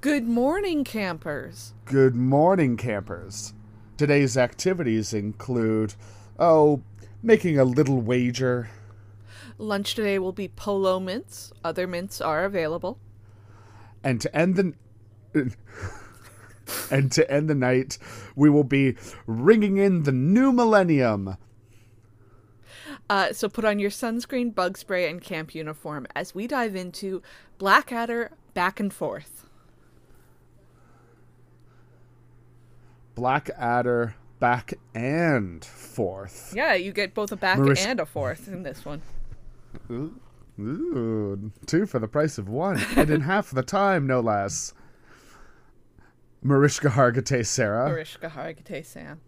Good morning, campers. Good morning, campers. Today's activities include, making a little wager. Lunch today will be polo mints. Other mints are available. And to end the... And to end the night, we will be ringing in the new millennium. So put on your sunscreen, bug spray, and camp uniform as we dive into Blackadder Back and Forth. Blackadder Back and Forth. Yeah, you get both a back and a forth in this one. Ooh, two for the price of one, and in half the time, no less. Mariska Hargitay Sarah. Mariska Hargitay Sam.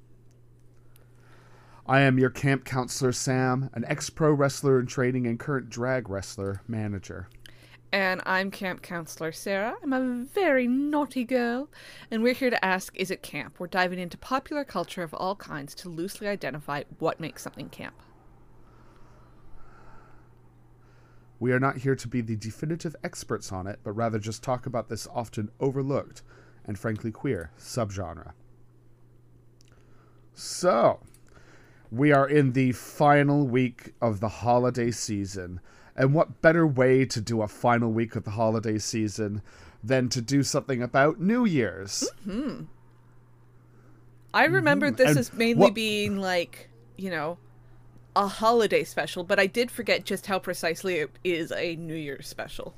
I am your camp counselor, Sam, an ex-pro wrestler in training and current drag wrestler manager. And I'm camp counselor Sarah. I'm a very naughty girl. And we're here to ask, is it camp? We're diving into popular culture of all kinds to loosely identify what makes something camp. We are not here to be the definitive experts on it, but rather just talk about this often overlooked and frankly queer subgenre. So, we are in the final week of the holiday season. And what better way to do a final week of the holiday season than to do something about New Year's? Mm-hmm. I remember this as mainly being like, a holiday special, but I did forget just how precisely it is a New Year's special.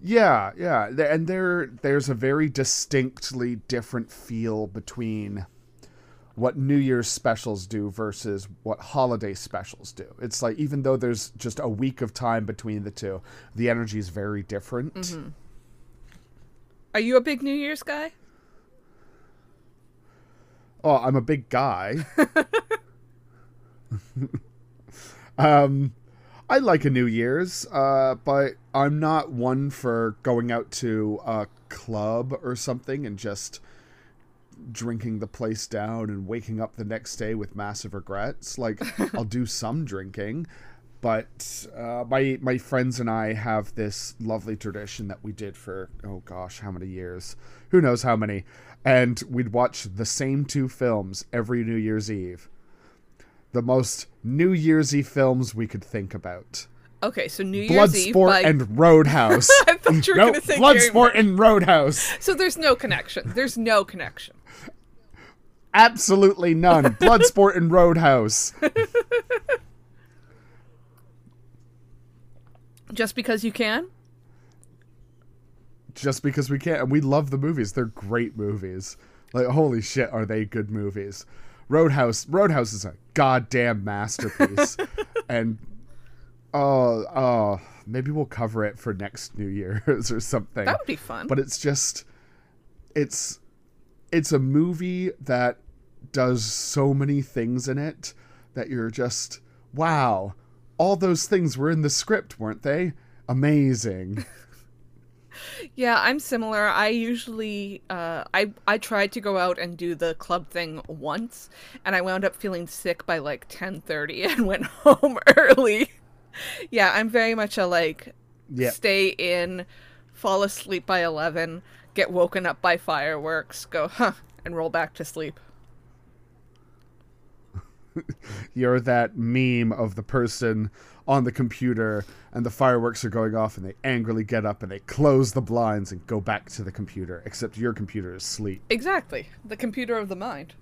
Yeah, and there's a very distinctly different feel between what New Year's specials do versus what holiday specials do. It's like, even though there's just a week of time between the two, the energy is very different. Mm-hmm. Are you a big New Year's guy? Oh, I'm a big guy. I like a New Year's, but I'm not one for going out to a club or something and just drinking the place down and waking up the next day with massive regrets. Like, I'll do some drinking, but my friends and I have this lovely tradition that we did for, how many years? Who knows how many? And we'd watch the same two films every New Year's Eve. The most New Year's Eve films we could think about. Okay, so New Year's Eve by... Bloodsport and Roadhouse. I thought you were going to say Bloodsport and Roadhouse. So there's no connection. There's no connection. Absolutely none. Bloodsport and Roadhouse. Just because you can? Just because we can. And we love the movies. They're great movies. Like, holy shit, are they good movies. Roadhouse is a goddamn masterpiece. And maybe we'll cover it for next New Year's or something. That would be fun. But it's just it's a movie that does so many things in it that you're just, wow, all those things were in the script, weren't they? Amazing. Yeah, I'm similar. I usually, I tried to go out and do the club thing once, and I wound up feeling sick by like 10:30 and went home early. Yeah, I'm very much a stay in, fall asleep by 11, get woken up by fireworks, go, and roll back to sleep. You're that meme of the person on the computer and the fireworks are going off and they angrily get up and they close the blinds and go back to the computer, except your computer is asleep. Exactly. The computer of the mind.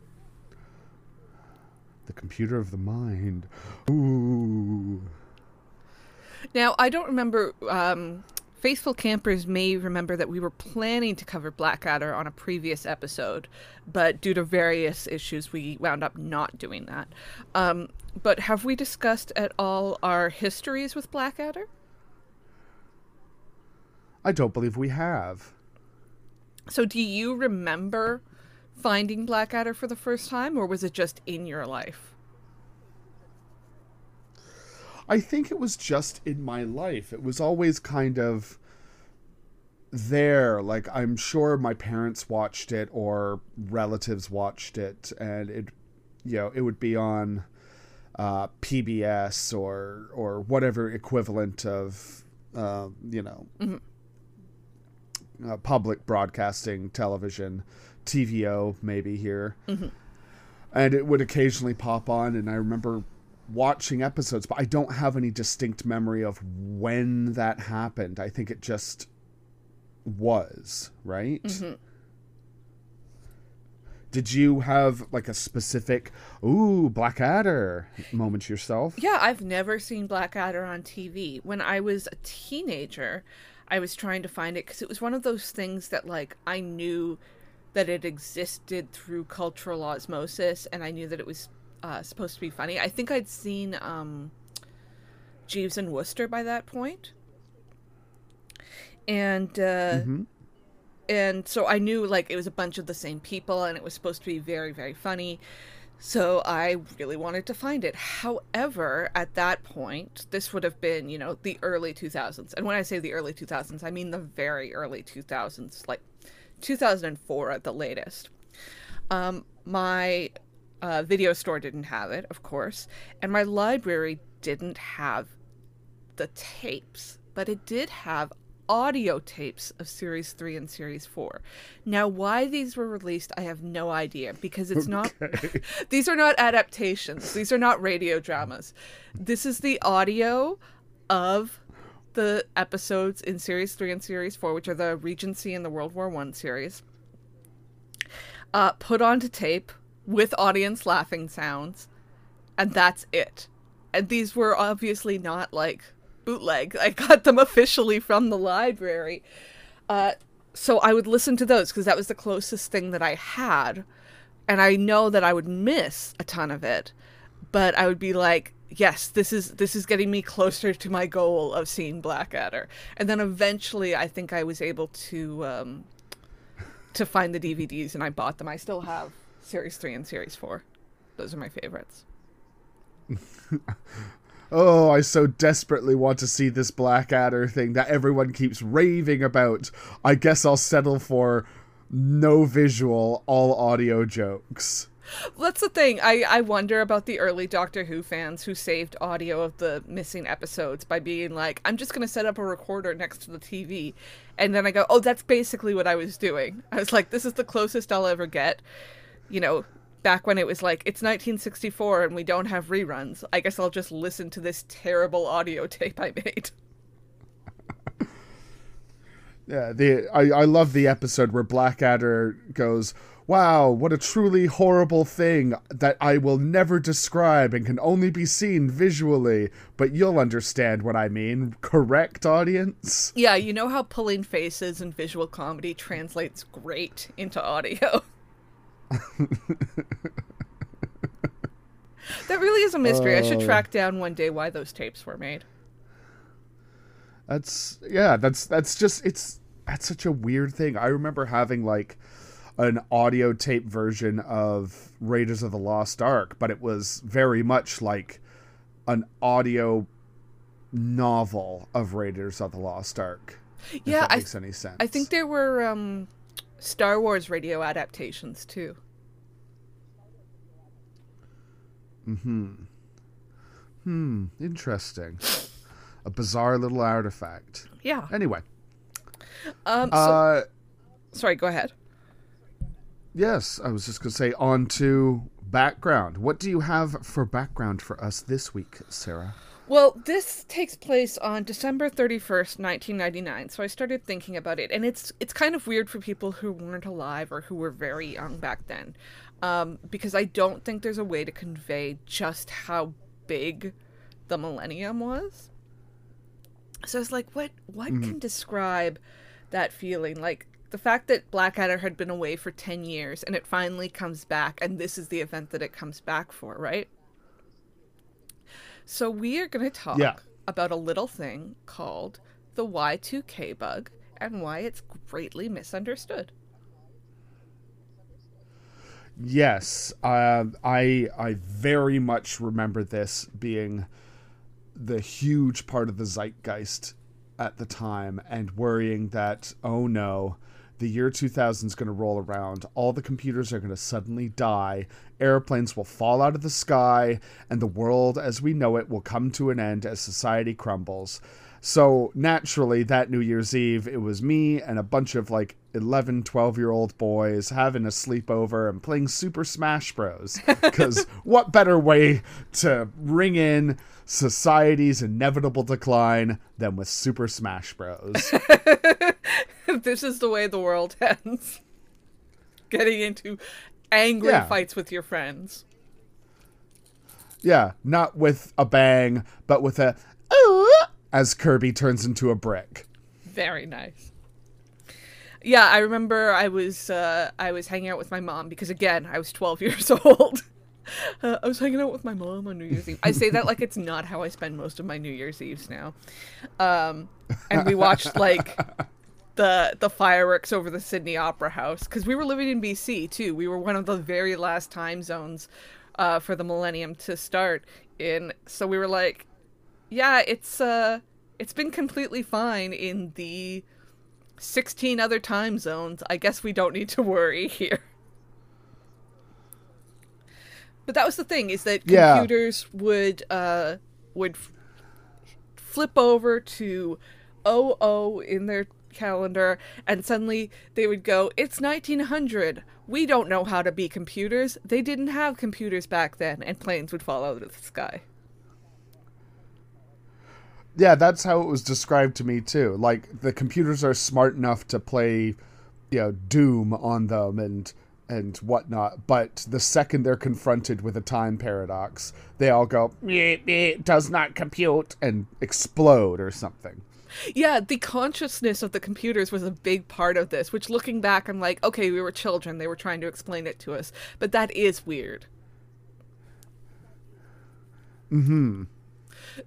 The computer of the mind. Ooh. Now, I don't remember, faithful campers may remember that we were planning to cover Blackadder on a previous episode, but due to various issues, we wound up not doing that. But have we discussed at all our histories with Blackadder? I don't believe we have. So do you remember finding Blackadder for the first time, or was it just in your life? I think it was just in my life. It was always kind of there. Like, I'm sure my parents watched it or relatives watched it. And it, it would be on PBS or whatever equivalent of, mm-hmm. public broadcasting television, TVO maybe here. Mm-hmm. And it would occasionally pop on, and I remember watching episodes, but I don't have any distinct memory of when that happened. I think it just was, right? Mm-hmm. Did you have like a specific, ooh, Blackadder moment yourself? Yeah, I've never seen Blackadder on TV. When I was a teenager, I was trying to find it because it was one of those things that like I knew that it existed through cultural osmosis, and I knew that it was supposed to be funny. I think I'd seen Jeeves and Wooster by that point. And so I knew like it was a bunch of the same people and it was supposed to be very, very funny. So I really wanted to find it. However, at that point, this would have been, you know, the early 2000s. And when I say the early 2000s, I mean the very early 2000s, like 2004 at the latest. My video store didn't have it, of course. And my library didn't have the tapes, but it did have audio tapes of series 3 and series 4. Now, why these were released, I have no idea, because it's not... These are not adaptations. These are not radio dramas. This is the audio of the episodes in series 3 and series 4, which are the Regency and the World War I series, put onto tape with audience laughing sounds, and that's it. And these were obviously not, like, bootleg. I got them officially from the library. So I would listen to those because that was the closest thing that I had. And I know that I would miss a ton of it, but I would be like, yes, this is getting me closer to my goal of seeing Blackadder. And then eventually I think I was able to find the DVDs, and I bought them. I still have series 3 and series 4. Those are my favorites. Oh, I so desperately want to see this Blackadder thing that everyone keeps raving about. I guess I'll settle for no visual, all audio jokes. Well, that's the thing. I wonder about the early Doctor Who fans who saved audio of the missing episodes by being like, I'm just going to set up a recorder next to the TV. And then I go, oh, that's basically what I was doing. I was like, this is the closest I'll ever get, you know, back when it was like, it's 1964 and we don't have reruns. I guess I'll just listen to this terrible audio tape I made. Yeah, I love the episode where Blackadder goes, wow, what a truly horrible thing that I will never describe and can only be seen visually. But you'll understand what I mean, correct, audience? Yeah, you know how pulling faces and visual comedy translates great into audio. That really is a mystery. I should track down one day why those tapes were made. That's such a weird thing. I remember having like an audio tape version of Raiders of the Lost Ark, but it was very much like an audio novel of Raiders of the Lost Ark. Yeah, if that makes any sense. I think there were Star Wars radio adaptations too. Interesting. A bizarre little artifact. Yeah. Anyway. Sorry, go ahead. Yes, I was just going to say, on to background. What do you have for background for us this week, Sarah? Well, this takes place on December 31st, 1999, so I started thinking about it, and it's kind of weird for people who weren't alive or who were very young back then, because I don't think there's a way to convey just how big the millennium was. So I was like, what can describe that feeling? Like, the fact that Blackadder had been away for 10 years, and it finally comes back, and this is the event that it comes back for, right? So we are going to talk about a little thing called the Y2K bug and why it's greatly misunderstood. Yes, I very much remember this being the huge part of the zeitgeist at the time, and worrying that, oh no, the year 2000 is going to roll around. All the computers are going to suddenly die. Airplanes will fall out of the sky, and the world as we know it will come to an end as society crumbles. So naturally, that New Year's Eve, it was me and a bunch of like 11, 12-year-old boys having a sleepover and playing Super Smash Bros. Because what better way to ring in society's inevitable decline than with Super Smash Bros. This is the way the world ends. Getting into angry fights with your friends. Yeah, not with a bang, but with a as Kirby turns into a brick. Very nice. Yeah, I remember I was hanging out with my mom because, again, I was 12 years old. I was hanging out with my mom on New Year's Eve. I say that like it's not how I spend most of my New Year's Eves now. And we watched like the fireworks over the Sydney Opera House because we were living in BC too. We were one of the very last time zones for the millennium to start in. So we were like, yeah, it's been completely fine in the 16 other time zones. I guess we don't need to worry here. But that was the thing, is that computers would flip over to 00 in their calendar, and suddenly they would go, it's 1900. We don't know how to be computers. They didn't have computers back then, and planes would fall out of the sky. Yeah, that's how it was described to me, too. Like, the computers are smart enough to play, you know, Doom on them and whatnot. But the second they're confronted with a time paradox, they all go, it does not compute, and explode or something. Yeah, the consciousness of the computers was a big part of this, which looking back, I'm like, okay, we were children. They were trying to explain it to us. But that is weird. Mm-hmm.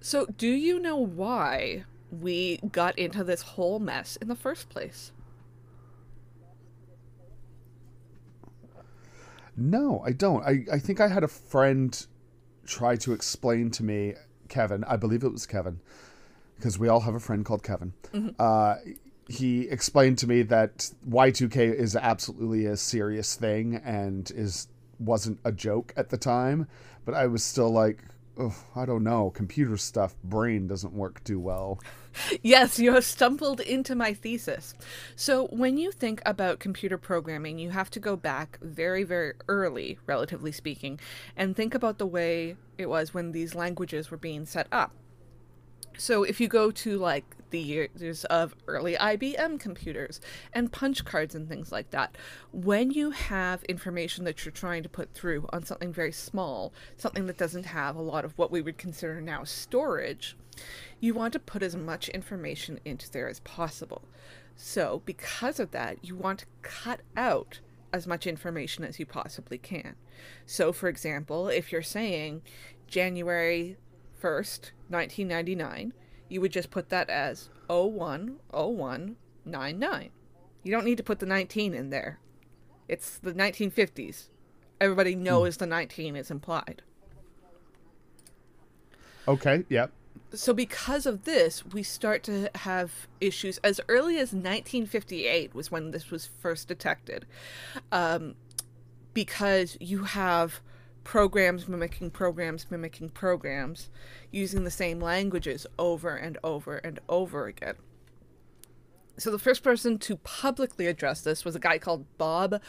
So, do you know why we got into this whole mess in the first place? No, I don't. I think I had a friend try to explain to me, Kevin. I believe it was Kevin, because we all have a friend called Kevin. Mm-hmm. He explained to me that Y2K is absolutely a serious thing and wasn't a joke at the time. But I was still like, oh, I don't know. Computer stuff, brain doesn't work too well. Yes, you have stumbled into my thesis. So when you think about computer programming, you have to go back very, very early, relatively speaking, and think about the way it was when these languages were being set up. So if you go to like the years of early IBM computers and punch cards and things like that, when you have information that you're trying to put through on something very small, something that doesn't have a lot of what we would consider now storage, you want to put as much information into there as possible. So because of that, you want to cut out as much information as you possibly can. So for example, if you're saying January 1st, 1999, you would just put that as 010199. You don't need to put the 19 in there. It's the 1950s. Everybody knows the 19 is implied. Okay, yep. So because of this, we start to have issues as early as 1958 was when this was first detected. Because you have programs mimicking programs mimicking programs using the same languages over and over and over again. So the first person to publicly address this was a guy called Bob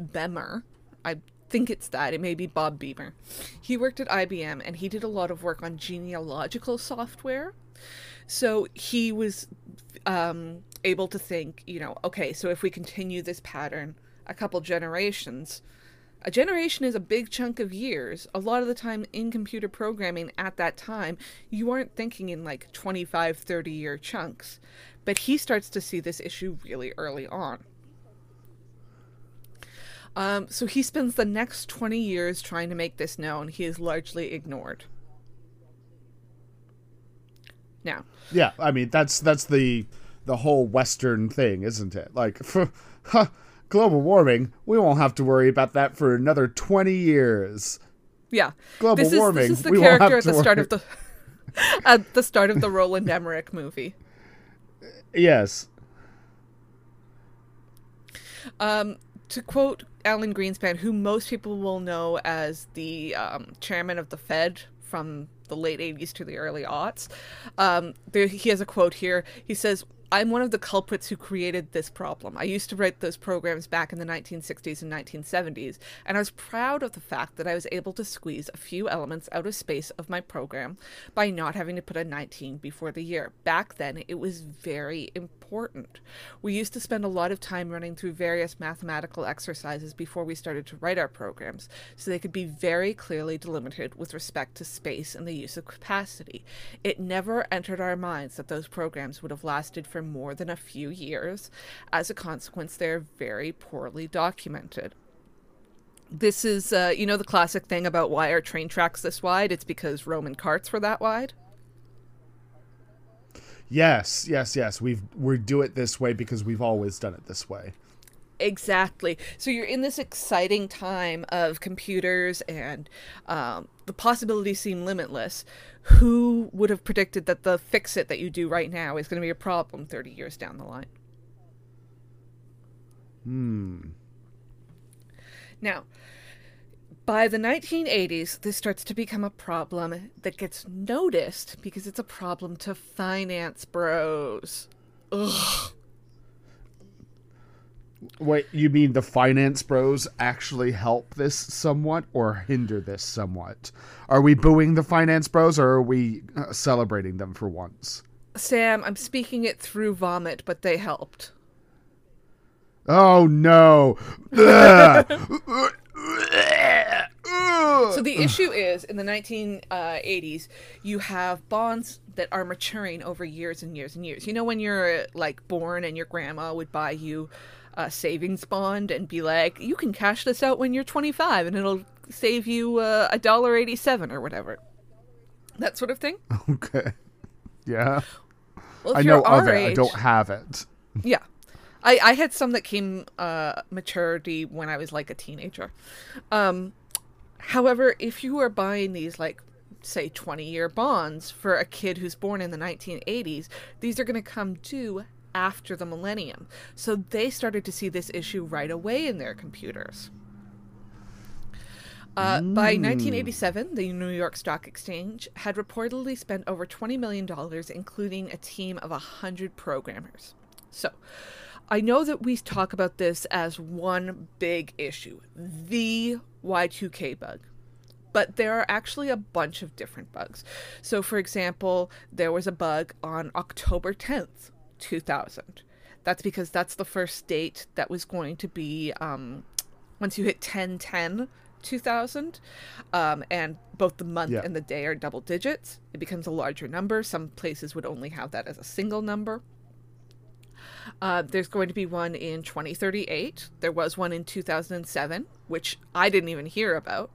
Bemer. I think it's that. It may be Bob Bemer. He worked at IBM and he did a lot of work on genealogical software. So he was able to think, you know, okay, so if we continue this pattern a couple generations, a generation is a big chunk of years. A lot of the time in computer programming at that time, you aren't thinking in like 25, 30-year chunks. But he starts to see this issue really early on. So he spends the next 20 years trying to make this known. He is largely ignored. Now. Yeah, I mean, that's the whole Western thing, isn't it? Like, global warming, we won't have to worry about that for another 20 years. Yeah. Global warming. This is the character at the start of the at the start of the Roland Emmerich movie. Yes. To quote Alan Greenspan, who most people will know as the chairman of the Fed from the late 80s to the early aughts. He has a quote here. He says, "I'm one of the culprits who created this problem. I used to write those programs back in the 1960s and 1970s, and I was proud of the fact that I was able to squeeze a few elements out of space of my program by not having to put a 19 before the year. Back then, it was very important. We used to spend a lot of time running through various mathematical exercises before we started to write our programs, so they could be very clearly delimited with respect to space and the use of capacity. It never entered our minds that those programs would have lasted for more than a few years. As a consequence, they're very poorly documented." This is, you know, the classic thing about why are train tracks this wide? It's because Roman carts were that wide. Yes, yes, yes. We do it this way because we've always done it this way. Exactly. So you're in this exciting time of computers and the possibilities seem limitless. Who would have predicted that the fix-it that you do right now is going to be a problem 30 years down the line? Now, by the 1980s, this starts to become a problem that gets noticed because it's a problem to finance bros. Ugh. Wait, you mean the finance bros actually help this somewhat or hinder this somewhat? Are we booing the finance bros or are we celebrating them for once? Sam, I'm speaking it through vomit, but they helped. Oh, no. So the issue is, in the 1980s, you have bonds that are maturing over years and years and years. You know when you're, like, born and your grandma would buy you a savings bond and be like, you can cash this out when you're 25 and it'll save you $1.87 or whatever, that sort of thing. Okay. Yeah. Well, I know of it. I don't have it. Yeah. I had some that came maturity when I was like a teenager. However, if you are buying these, like, say 20-year bonds for a kid who's born in the 1980s, these are going to come due after the millennium. So they started to see this issue right away in their computers. By 1987, the New York Stock Exchange had reportedly spent over $20 million, including a team of 100 programmers. So I know that we talk about this as one big issue, the Y2K bug. But there are actually a bunch of different bugs. So, for example, there was a bug on October 10th, 2000. That's because that's the first date that was going to be, once you hit 10/10/2000, and both the month and the day are double digits, it becomes a larger number. Some places would only have that as a single number. There's going to be one in 2038. There was one in 2007, which I didn't even hear about.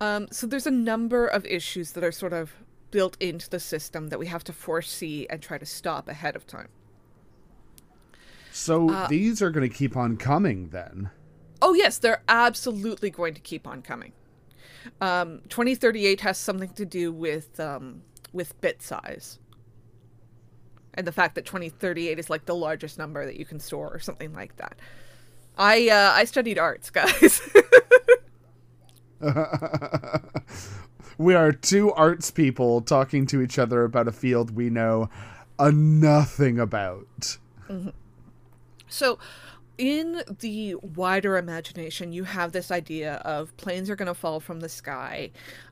So there's a number of issues that are sort of built into the system that we have to foresee and try to stop ahead of time. So these are going to keep on coming then? Oh, yes, they're absolutely going to keep on coming. 2038 has something to do with bit size. And the fact that 2038 is like the largest number that you can store or something like that. I studied arts, guys. We are two arts people talking to each other about a field we know nothing about. Mm-hmm. So in the wider imagination, you have this idea of planes are going to fall from the sky,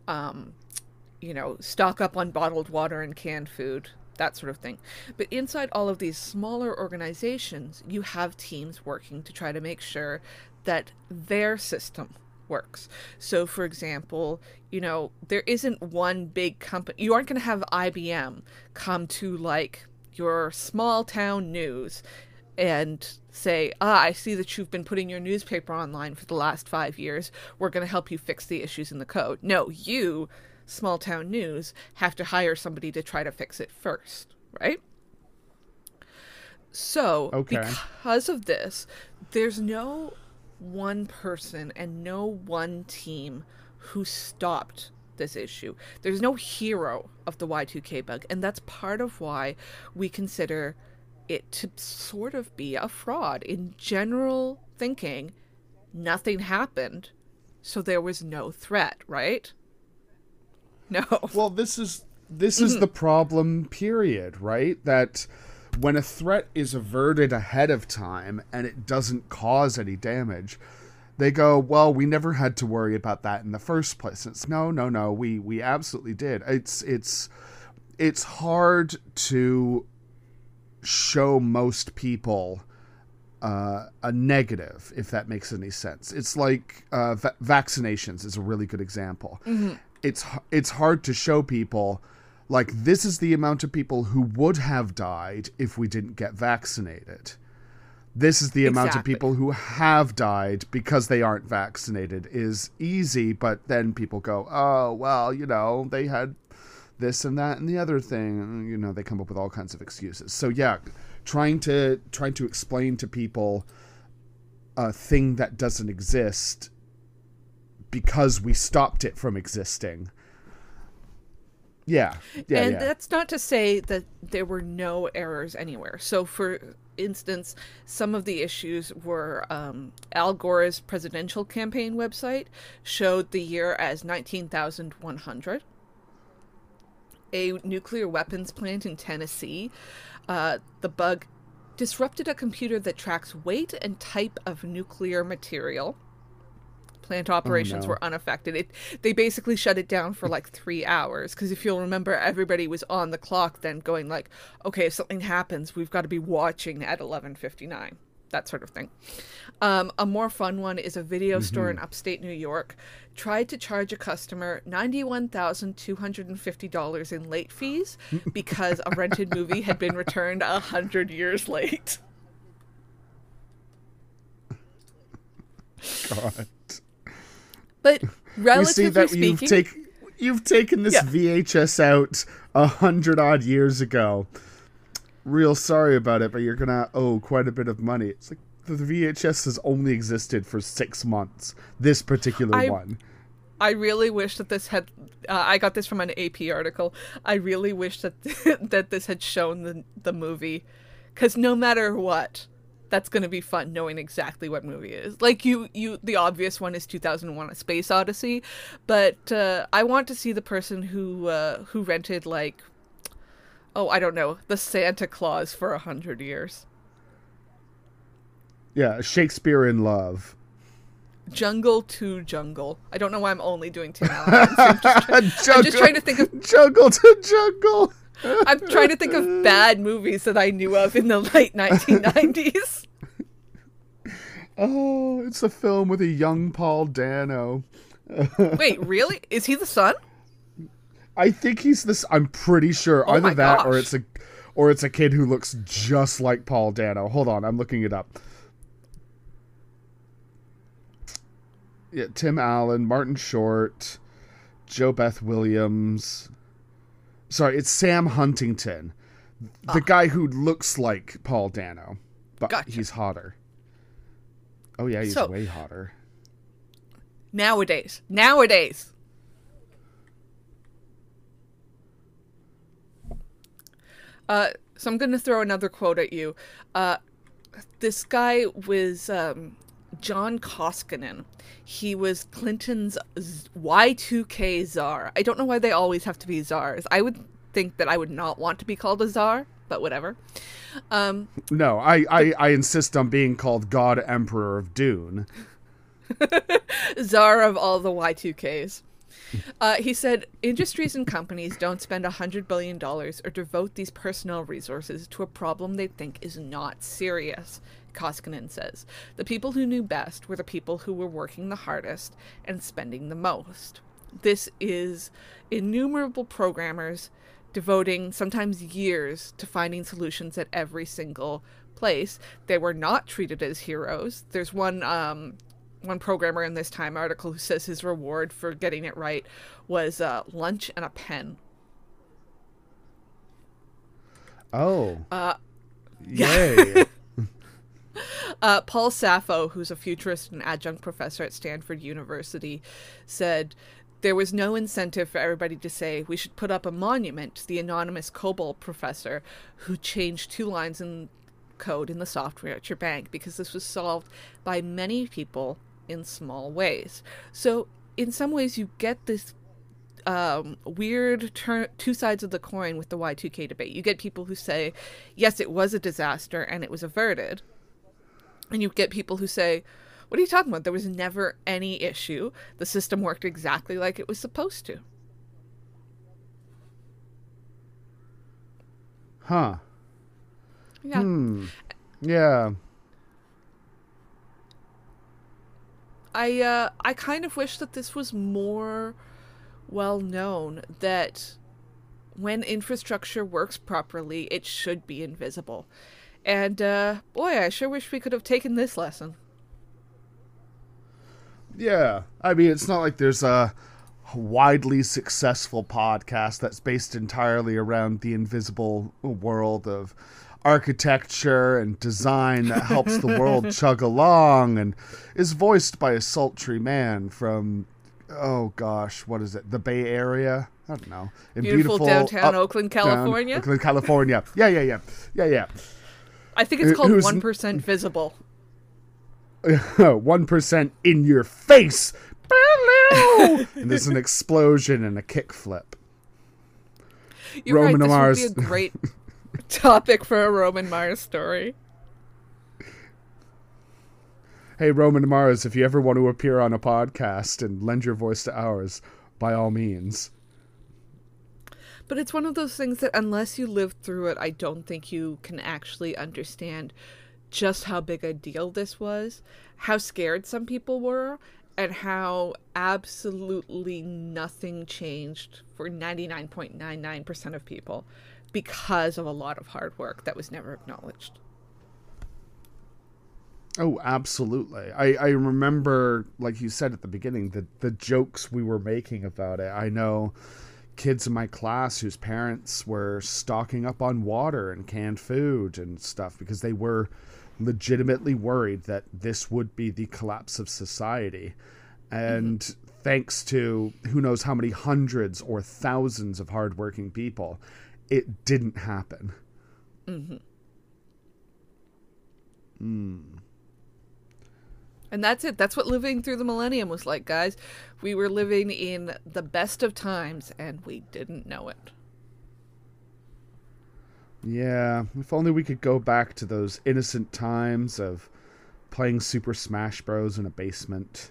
you know, stock up on bottled water and canned food, that sort of thing. But inside all of these smaller organizations, you have teams working to try to make sure that their system works. So, for example, you know, there isn't one big company. You aren't going to have IBM come to, like, your small town news and say, I see that you've been putting your newspaper online for the last 5 years. We're going to help you fix the issues in the code. No, you, small town news, have to hire somebody to try to fix it first, right? So, because of this, there's no one person and no one team who stopped this issue. There's no hero of the Y2K bug, and that's part of why we consider it to sort of be a fraud. In general thinking, nothing happened, so there was no threat, right? No. Well, this is the problem, period, right? That when a threat is averted ahead of time and it doesn't cause any damage, they go, well, we never had to worry about that in the first place. It's no, we absolutely did. It's hard to show most people a negative, if that makes any sense. It's like vaccinations is a really good example. Mm-hmm. It's hard to show people, like, this is the amount of people who would have died if we didn't get vaccinated. This is the amount of people who have died because they aren't vaccinated is easy, but then people go, oh, well, you know, they had this and that and the other thing. And, you know, they come up with all kinds of excuses. So, yeah, trying to explain to people a thing that doesn't exist because we stopped it from existing. Yeah. And that's not to say that there were no errors anywhere. So, for instance, some of the issues were Al Gore's presidential campaign website showed the year as 19,100. A nuclear weapons plant in Tennessee, the bug disrupted a computer that tracks weight and type of nuclear material. Plant operations were unaffected. They basically shut it down for like 3 hours, because if you'll remember, everybody was on the clock then going like, okay, if something happens, we've got to be watching at 11:59, that sort of thing. A more fun one is a video store in upstate New York tried to charge a customer $91,250 in late fees because a rented movie had been returned 100 years late. God. But relatively speaking, you've taken this VHS out 100-odd years ago. Real sorry about it, but you're gonna owe quite a bit of money. It's like the VHS has only existed for 6 months. This particular one. I really wish that this had. I got this from an AP article. I really wish that that this had shown the movie, because no matter what, that's going to be fun knowing exactly what movie it is. Like, the obvious one is 2001: A Space Odyssey, but I want to see the person who rented, like, oh, I don't know, the Santa Claus for 100 years. Yeah, Shakespeare in Love. Jungle to Jungle. I don't know why I'm only doing 10 hours. I'm just trying to think of Jungle to Jungle. I'm trying to think of bad movies that I knew of in the late 1990s. Oh, it's a film with a young Paul Dano. Wait, really? Is he the son? I think he's the. I'm pretty sure either that gosh. or it's a kid who looks just like Paul Dano. Hold on, I'm looking it up. Yeah, Tim Allen, Martin Short, Jo Beth Williams. Sorry, it's Sam Huntington, the guy who looks like Paul Dano, but he's hotter. Oh yeah, he's way hotter. Nowadays. So I'm going to throw another quote at you. This guy was John Koskinen. He was Clinton's Y2K czar. I don't know why they always have to be czars. I would think that I would not want to be called a czar, but whatever. No, I insist on being called God Emperor of Dune. Czar of all the Y2Ks. He said, industries and companies don't spend $100 billion or devote these personal resources to a problem they think is not serious. Koskinen says, the people who knew best were the people who were working the hardest and spending the most. This is innumerable programmers devoting sometimes years to finding solutions at every single place. They were not treated as heroes. There's one programmer in this Time article who says his reward for getting it right was lunch and a pen. Oh. Yay. Paul Sappho, who's a futurist and adjunct professor at Stanford University, said there was no incentive for everybody to say we should put up a monument to the anonymous COBOL professor who changed 2 lines in code in the software at your bank, because this was solved by many people in small ways. So in some ways you get this weird two sides of the coin with the Y2K debate. You get people who say, yes, it was a disaster and it was averted. And you get people who say, what are you talking about? There was never any issue. The system worked exactly like it was supposed to. Huh. Yeah. Hmm. Yeah. I kind of wish that this was more well known, that when infrastructure works properly, it should be invisible. And boy, I sure wish we could have taken this lesson. Yeah. I mean, it's not like there's a widely successful podcast that's based entirely around the invisible world of architecture and design that helps the world chug along and is voiced by a sultry man from, oh gosh, what is it? The Bay Area? I don't know. In beautiful downtown Oakland, California. Oakland, California. Yeah. I think it's called 1% Visible. 1% in your face. And there's an explosion and a kickflip. You're Roman right, this Mars. Would be a great topic for a Roman Mars story. Hey, Roman Mars, if you ever want to appear on a podcast and lend your voice to ours, by all means. But it's one of those things that unless you live through it, I don't think you can actually understand just how big a deal this was, how scared some people were, and how absolutely nothing changed for 99.99% of people because of a lot of hard work that was never acknowledged. Oh, absolutely. I remember, like you said at the beginning, the jokes we were making about it. I know kids in my class whose parents were stocking up on water and canned food and stuff because they were legitimately worried that this would be the collapse of society. And thanks to who knows how many hundreds or thousands of hardworking people, it didn't happen. And that's it. That's what living through the millennium was like, guys. We were living in the best of times and we didn't know it. Yeah, if only we could go back to those innocent times of playing Super Smash Bros. In a basement.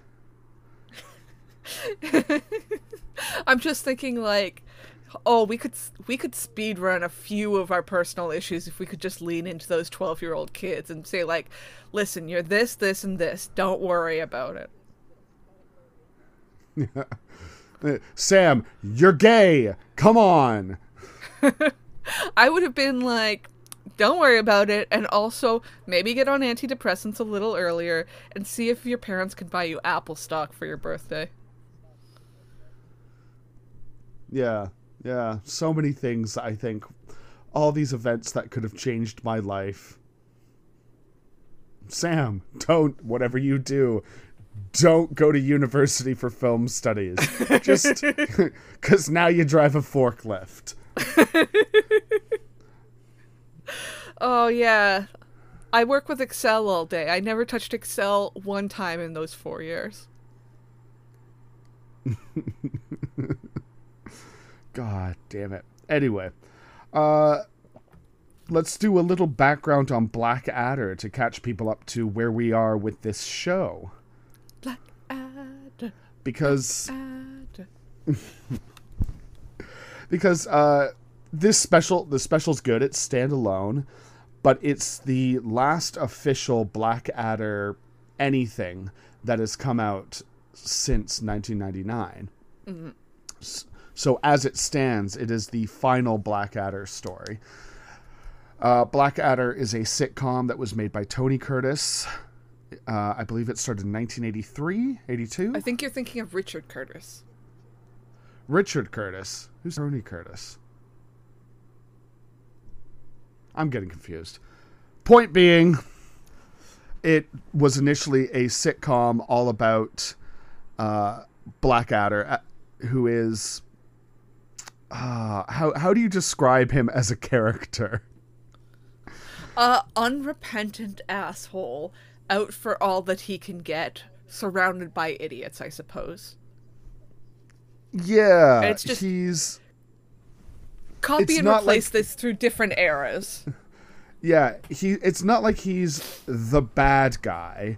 I'm just thinking like, oh, we could speed run a few of our personal issues if we could just lean into those 12-year-old kids and say like, listen, you're this, this, and this. Don't worry about it. Sam, you're gay. Come on. I would have been like, don't worry about it, and also maybe get on antidepressants a little earlier and see if your parents can buy you Apple stock for your birthday. Yeah. So many things, I think. All these events that could have changed my life. Sam, don't, whatever you do, don't go to university for film studies. Just because now you drive a forklift. Oh yeah, I work with Excel all day. I never touched Excel one time in those 4 years. God damn it. Anyway, let's do a little background on Blackadder to catch people up to where we are with this show. Blackadder. Because the special's good. It's standalone, but it's the last official Blackadder anything that has come out since 1999. So as it stands, it is the final Blackadder story. Blackadder is a sitcom that was made by Tony Curtis. I believe it started in 1983, 82. I think you're thinking of Richard Curtis. Richard Curtis? Who's Tony Curtis? I'm getting confused. Point being, it was initially a sitcom all about Blackadder, who is... How do you describe him as a character? Unrepentant asshole, out for all that he can get, surrounded by idiots, I suppose. Yeah, it's just he's copy it's and replace like, this through different eras. Yeah, it's not like he's the bad guy,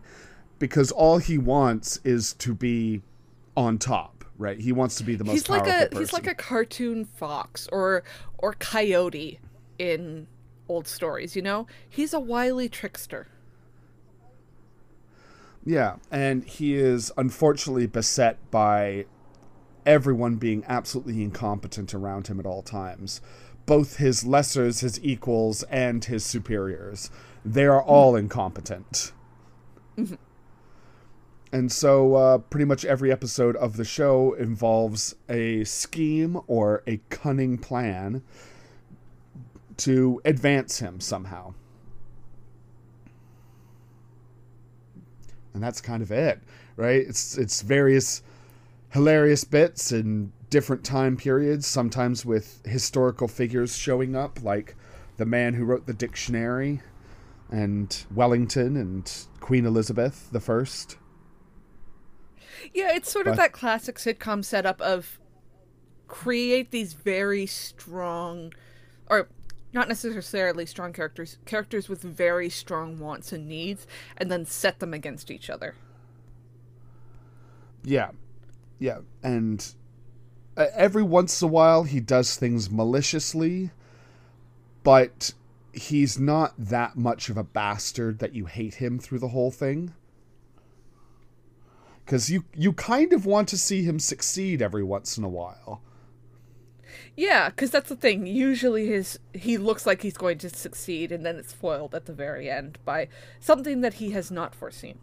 because all he wants is to be on top, right? He wants to be the most powerful person. He's like a cartoon fox or coyote in old stories, you know? He's a wily trickster. Yeah, and he is unfortunately beset by everyone being absolutely incompetent around him at all times. Both his lessers, his equals, and his superiors. They are all incompetent. Mm-hmm. And so pretty much every episode of the show involves a scheme or a cunning plan to advance him somehow. And that's kind of it, right? It's various hilarious bits in different time periods, sometimes with historical figures showing up, like the man who wrote the dictionary and Wellington and Queen Elizabeth I. Yeah, it's sort of that classic sitcom setup of create these very strong, or not necessarily strong characters with very strong wants and needs, and then set them against each other. Yeah. Yeah, and every once in a while he does things maliciously, but he's not that much of a bastard that you hate him through the whole thing. Because you kind of want to see him succeed every once in a while. Yeah, because that's the thing. Usually he looks like he's going to succeed, and then it's foiled at the very end by something that he has not foreseen.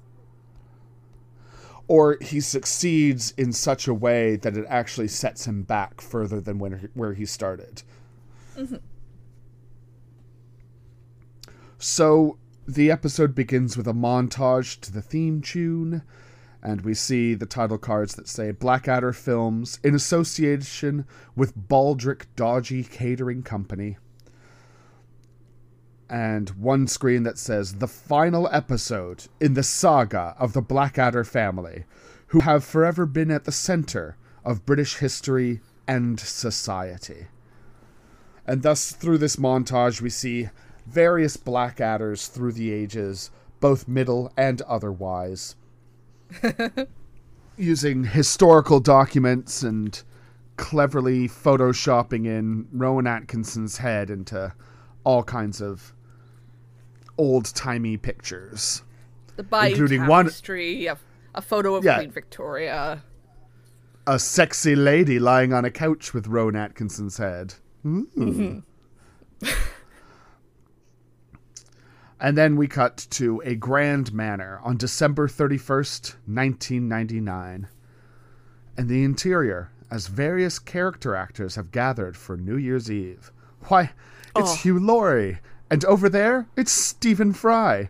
Or he succeeds in such a way that it actually sets him back further than where he started. Mm-hmm. So the episode begins with a montage to the theme tune, and we see the title cards that say Blackadder Films in association with Baldrick Dodgy Catering Company. And one screen that says the final episode in the saga of the Blackadder family, who have forever been at the center of British history and society. And thus, through this montage, we see various Blackadders through the ages, both middle and otherwise, using historical documents and cleverly photoshopping in Rowan Atkinson's head into all kinds of old-timey pictures. The Bayou tapestry, a photo of Queen Victoria. A sexy lady lying on a couch with Rowan Atkinson's head. Mm. Mm-hmm. And then we cut to a grand manor on December 31st, 1999. And the interior, as various character actors have gathered for New Year's Eve. Why, it's Hugh Laurie. And over there, it's Stephen Fry.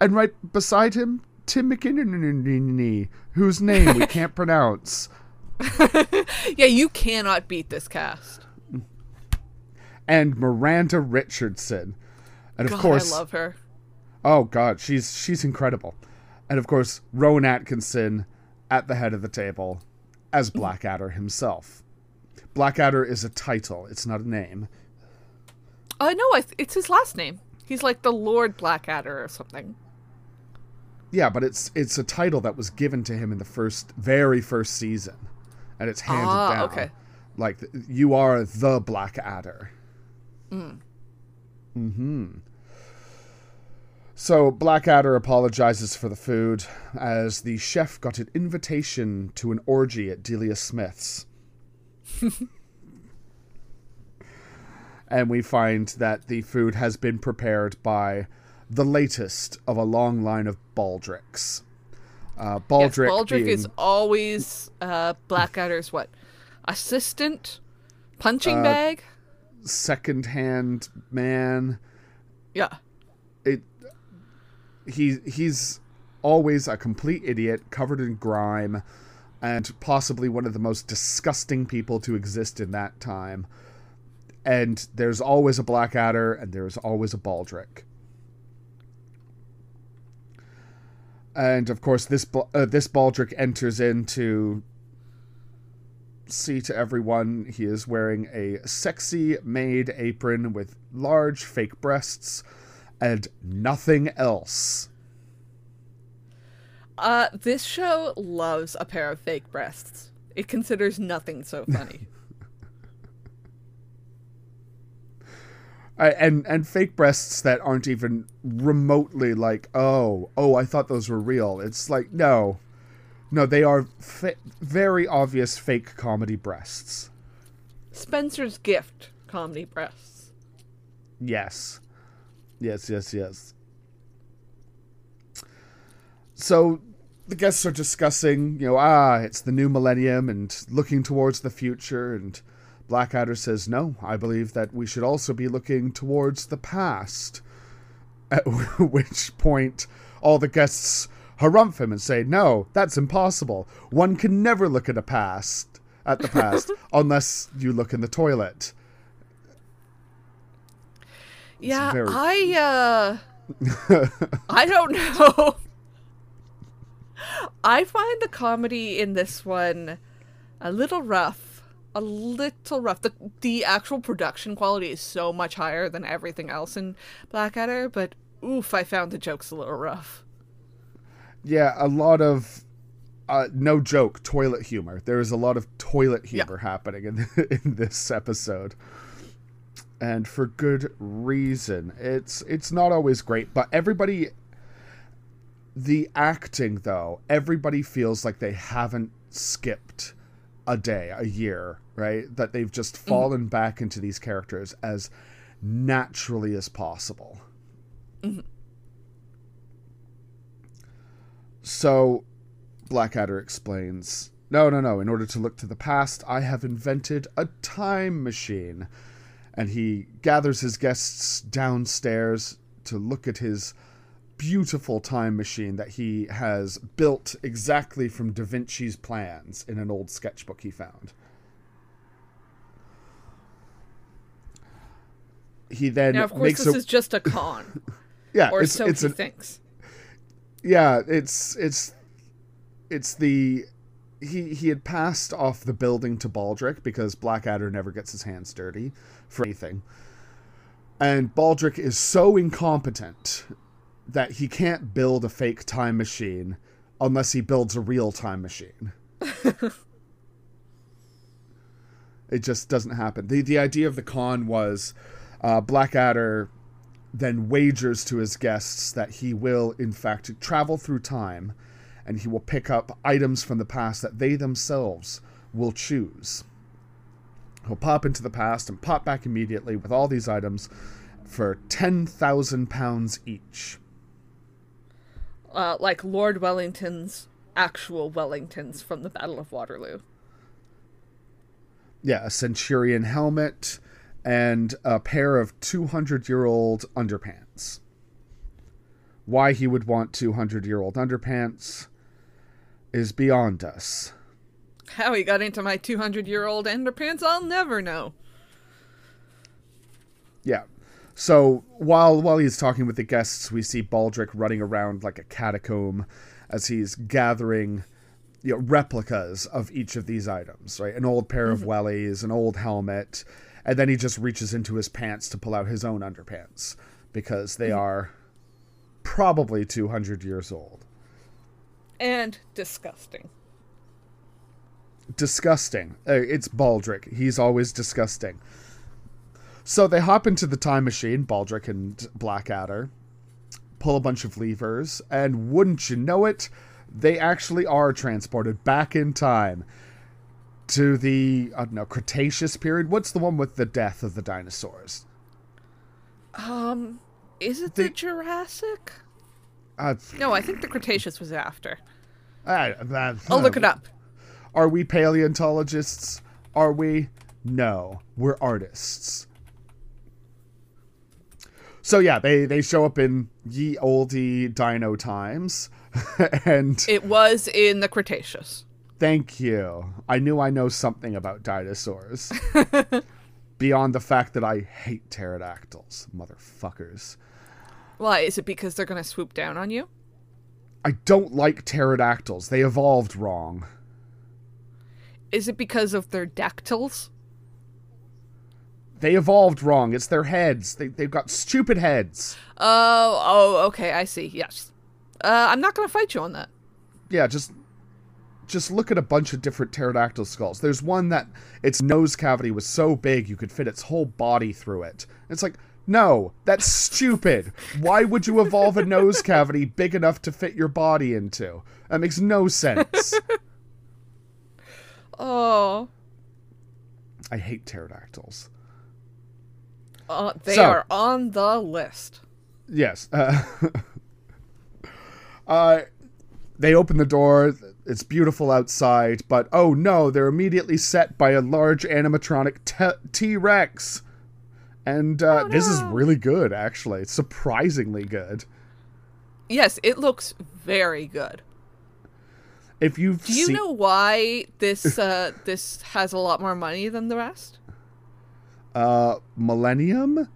And right beside him, Tim McKinnon, whose name we can't pronounce. Yeah, you cannot beat this cast. And Miranda Richardson. And of course, I love her. Oh, God, she's incredible. And of course, Rowan Atkinson at the head of the table as Blackadder himself. Blackadder is a title. It's not a name. No, it's his last name. He's like the Lord Blackadder or something. Yeah, but it's a title that was given to him in the very first season. And it's handed down. Okay. Like, you are the Blackadder. Mm-hmm. So Blackadder apologizes for the food, as the chef got an invitation to an orgy at Delia Smith's. And we find that the food has been prepared by the latest of a long line of Baldricks. Baldrick, yes, Baldrick is always Blackadder's, what, assistant? Punching bag? Second-hand man. Yeah. He's always a complete idiot, covered in grime, and possibly one of the most disgusting people to exist in that time. And there's always a Blackadder, and there's always a Baldrick. And, of course, this Baldrick enters into see to everyone, he is wearing a sexy maid apron with large fake breasts and nothing else. This show loves a pair of fake breasts. It considers nothing so funny. And fake breasts that aren't even remotely like, oh, I thought those were real. It's like, no, they are very obvious fake comedy breasts. Spencer's Gift comedy breasts. Yes. So the guests are discussing, it's the new millennium and looking towards the future, and Blackadder says, no, I believe that we should also be looking towards the past. At which point, all the guests harumph him and say, no, that's impossible. One can never look at the past, unless you look in the toilet. Yeah, I don't know. I find the comedy in this one a little rough. The actual production quality is so much higher than everything else in Blackadder, but oof, I found the jokes a little rough. Yeah, a lot of no joke toilet humor. There is a lot of toilet humor happening in this episode, and for good reason. It's not always great, but the acting though, everybody feels like they haven't skipped a day, a year, right? That they've just fallen back into these characters as naturally as possible. Mm-hmm. So Blackadder explains, no, in order to look to the past, I have invented a time machine. And he gathers his guests downstairs to look at his beautiful time machine that he has built exactly from Da Vinci's plans in an old sketchbook he found. He then now, of course, makes this is just a con. Or so he thinks. Yeah, he had passed off the building to Baldrick because Blackadder never gets his hands dirty for anything. And Baldrick is so incompetent that he can't build a fake time machine unless he builds a real time machine. It just doesn't happen. The idea of the con was Blackadder then wagers to his guests that he will, in fact, travel through time, and he will pick up items from the past that they themselves will choose. He'll pop into the past and pop back immediately with all these items for £10,000 each. Like Lord Wellington's actual Wellingtons from the Battle of Waterloo. Yeah, a Centurion helmet and a pair of 200-year-old underpants. Why he would want 200-year-old underpants is beyond us. How he got into my 200-year-old underpants, I'll never know. Yeah. So while he's talking with the guests, we see Baldrick running around like a catacomb as he's gathering replicas of each of these items, right? An old pair of wellies, an old helmet, and then he just reaches into his pants to pull out his own underpants because they are probably 200 years old. And disgusting. Disgusting. It's Baldrick. He's always disgusting. So they hop into the time machine, Baldrick and Blackadder, pull a bunch of levers, and wouldn't you know it, they actually are transported back in time to the, Cretaceous period. What's the one with the death of the dinosaurs? Is it the Jurassic? No, I think the Cretaceous was after. I'll look it up. Are we paleontologists? Are we? No, we're artists. So yeah, they show up in ye olde dino times, and it was in the Cretaceous. Thank you. I knew I know something about dinosaurs. Beyond the fact that I hate pterodactyls, motherfuckers. Why? Is it because they're going to swoop down on you? I don't like pterodactyls. They evolved wrong. Is it because of their dactyls? They evolved wrong. It's their heads. They've got stupid heads. Oh, okay, I see. Yes. I'm not going to fight you on that. Yeah, just look at a bunch of different pterodactyl skulls. There's one that its nose cavity was so big you could fit its whole body through it. It's like, no, that's stupid. Why would you evolve a nose cavity big enough to fit your body into? That makes no sense. Oh. I hate pterodactyls. They are on the list. Yes. They open the door. It's beautiful outside, but oh no, they're immediately set by a large animatronic T-Rex. And oh, no. This is really good, actually. It's surprisingly good. Yes, it looks very good. If you've Do you know why this this has a lot more money than the rest? Millennium?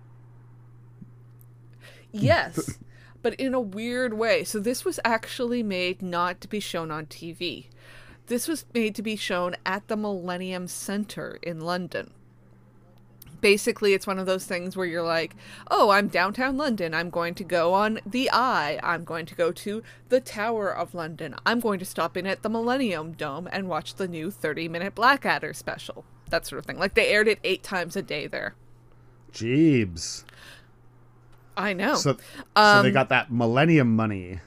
Yes. But in a weird way. So this was actually made not to be shown on TV. This was made to be shown at the Millennium Center in London. Basically, it's one of those things where you're like, oh, I'm downtown London. I'm going to go on the Eye. I'm going to go to the Tower of London. I'm going to stop in at the Millennium Dome and watch the new 30-minute Blackadder special. That sort of thing. Like, they aired it 8 times a day there. Jeebs. I know. So they got that millennium money.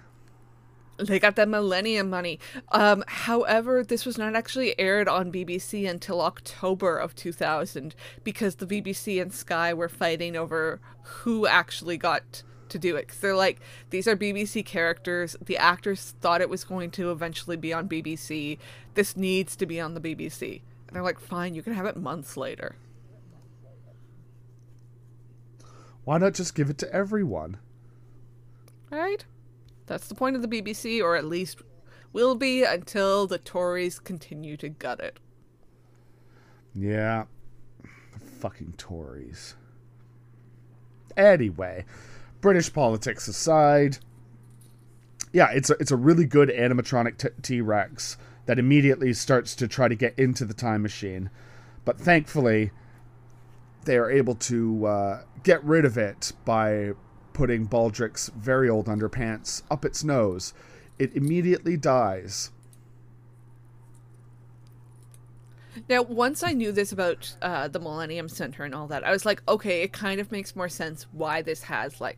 They got that millennium money. However, this was not actually aired on BBC until October of 2000 because the BBC and Sky were fighting over who actually got to do it. 'Cause they're like, these are BBC characters. The actors thought it was going to eventually be on BBC. This needs to be on the BBC. And they're like, fine, you can have it months later. Why not just give it to everyone? Right? That's the point of the BBC, or at least will be until the Tories continue to gut it. Yeah. The fucking Tories. Anyway, British politics aside, yeah, it's a really good animatronic T-Rex that immediately starts to try to get into the time machine. But thankfully, they are able to get rid of it by putting Baldrick's very old underpants up its nose. It immediately dies. Now, once I knew this about the Millennium Center and all that, I was like, okay, it kind of makes more sense why this has, like,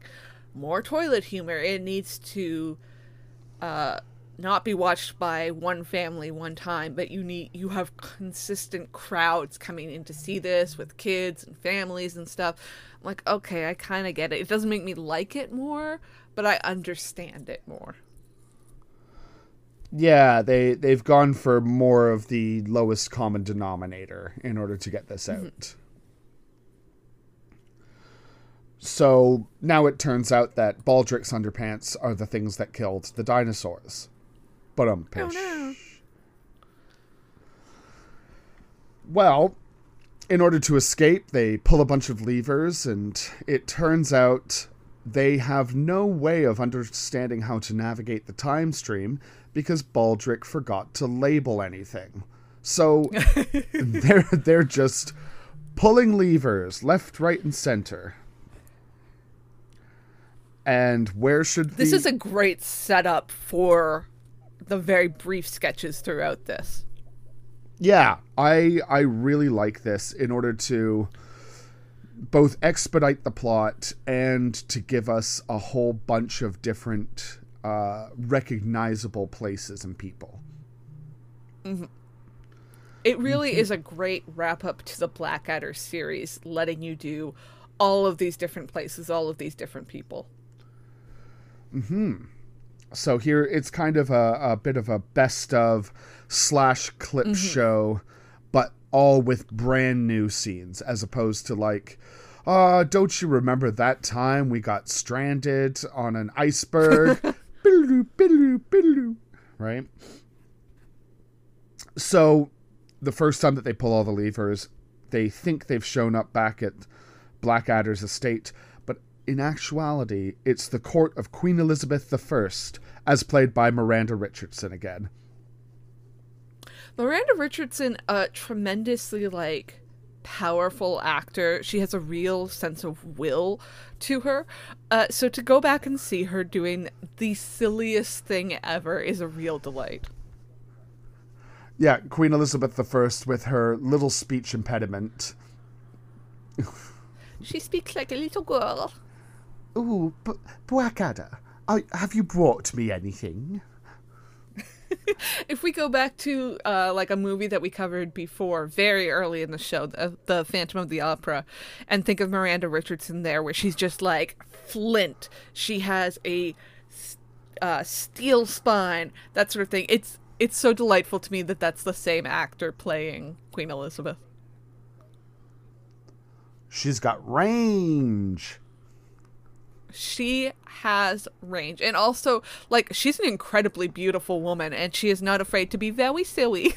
more toilet humor. It needs to not be watched by one family one time, but you have consistent crowds coming in to see this with kids and families and stuff. I'm like, okay, I kind of get it. It doesn't make me like it more, but I understand it more. Yeah, they've gone for more of the lowest common denominator in order to get this out. Mm-hmm. So now it turns out that Baldrick's underpants are the things that killed the dinosaurs. Ba-dum-pish. Oh, no. Well, in order to escape, they pull a bunch of levers, and it turns out they have no way of understanding how to navigate the time stream because Baldrick forgot to label anything. So they're just pulling levers left, right, and center. And where should this is a great setup for the very brief sketches throughout this. Yeah, I really like this in order to both expedite the plot and to give us a whole bunch of different recognizable places and people. Mm-hmm. It really is a great wrap up to the Blackadder series, letting you do all of these different places, all of these different people. Mm-hmm. So here it's kind of a bit of a best of / clip show, but all with brand new scenes, as opposed to like, don't you remember that time we got stranded on an iceberg? Biddle-doo, biddle-doo, biddle-doo. Right? So the first time that they pull all the levers, they think they've shown up back at Blackadder's estate. In actuality, it's the court of Queen Elizabeth I, as played by Miranda Richardson again. Miranda Richardson, a tremendously, like, powerful actor. She has a real sense of will to her. So to go back and see her doing the silliest thing ever is a real delight. Yeah, Queen Elizabeth I with her little speech impediment. She speaks like a little girl. Ooh, Blackadder, have you brought me anything? If we go back to, like, a movie that we covered before, very early in the show, the Phantom of the Opera, and think of Miranda Richardson there, where she's just, like, flint. She has a steel spine, that sort of thing. It's so delightful to me that that's the same actor playing Queen Elizabeth. She's got range. She has range. And also, like, she's an incredibly beautiful woman, and she is not afraid to be very silly.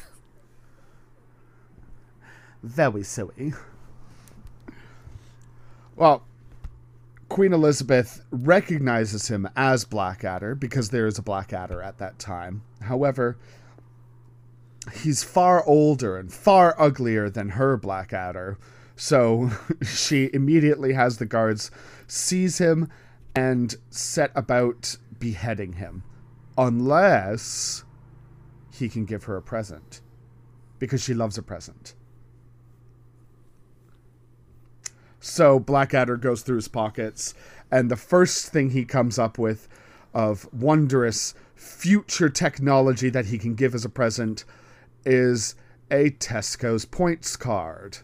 Very silly. Well, Queen Elizabeth recognizes him as Blackadder because there is a Blackadder at that time. However, he's far older and far uglier than her Blackadder. So she immediately has the guards seize him and set about beheading him. Unless he can give her a present. Because she loves a present. So Blackadder goes through his pockets, and the first thing he comes up with of wondrous future technology that he can give as a present is a Tesco's points card.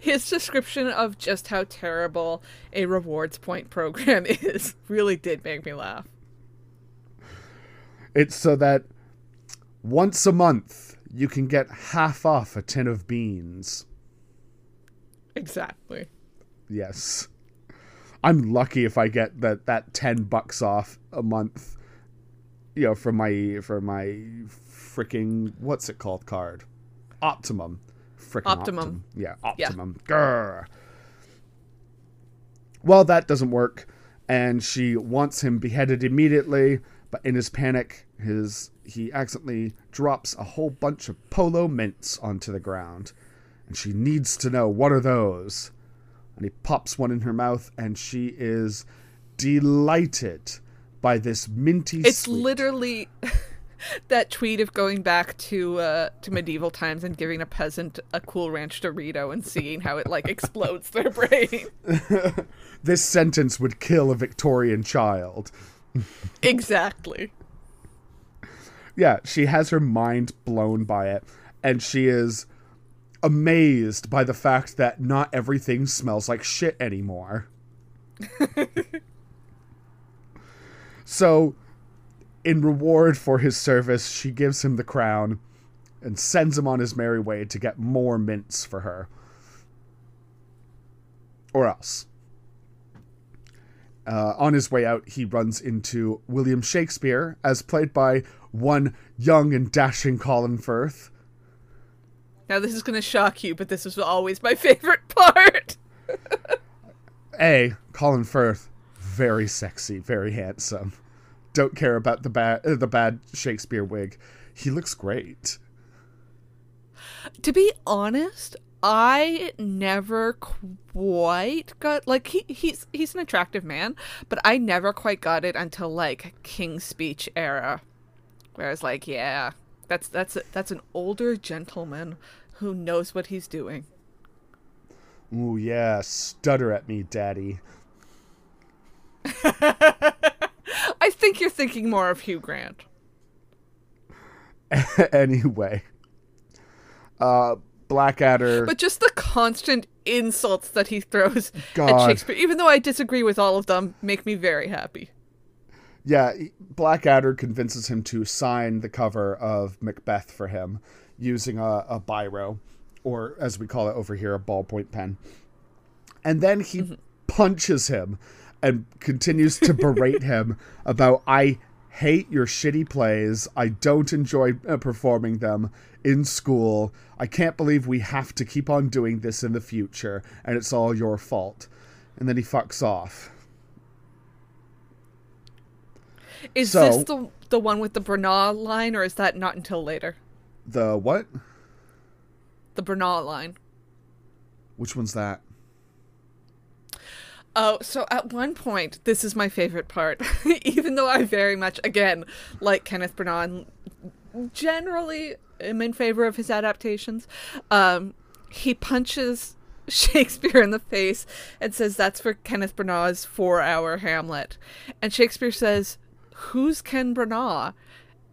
His description of just how terrible a rewards point program is really did make me laugh. It's so that once a month you can get half off a tin of beans. Exactly. Yes. I'm lucky if I get that $10 off a month, you know, for my freaking, what's it called, card? Optimum. Frickin' Optimum. Yeah, Optimum. Yeah. Grr. Well, that doesn't work, and she wants him beheaded immediately, but in his panic, he accidentally drops a whole bunch of polo mints onto the ground, and she needs to know, what are those? And he pops one in her mouth, and she is delighted by this minty sweet. It's literally... that tweet of going back to medieval times and giving a peasant a Cool Ranch Dorito and seeing how it, like, explodes their brain. This sentence would kill a Victorian child. Exactly. Yeah, she has her mind blown by it, and she is amazed by the fact that not everything smells like shit anymore. So... in reward for his service, she gives him the crown and sends him on his merry way to get more mints for her. Or else. On his way out, he runs into William Shakespeare, as played by one young and dashing Colin Firth. Now, this is going to shock you, but this was always my favorite part. A, Colin Firth, very sexy, very handsome. Don't care about the bad Shakespeare wig. He looks great. To be honest, I never quite got, like, he's an attractive man, but I never quite got it until, like, King's Speech era, where I was like, yeah, that's an older gentleman who knows what he's doing. Ooh, yeah, stutter at me, daddy. I think you're thinking more of Hugh Grant. Anyway. Blackadder. But just the constant insults that he throws at Shakespeare, even though I disagree with all of them, make me very happy. Yeah, Blackadder convinces him to sign the cover of Macbeth for him using a biro, or as we call it over here, a ballpoint pen. And then he punches him. And continues to berate him about, I hate your shitty plays. I don't enjoy performing them in school. I can't believe we have to keep on doing this in the future. And it's all your fault. And then he fucks off. Is this the the one with the Bernard line, or is that not until later? The what? The Bernard line. Which one's that? Oh, so at one point, this is my favorite part, even though I very much, again, like Kenneth Branagh, generally am in favor of his adaptations. He punches Shakespeare in the face and says, that's for Kenneth Branagh's 4-hour Hamlet. And Shakespeare says, who's Ken Branagh?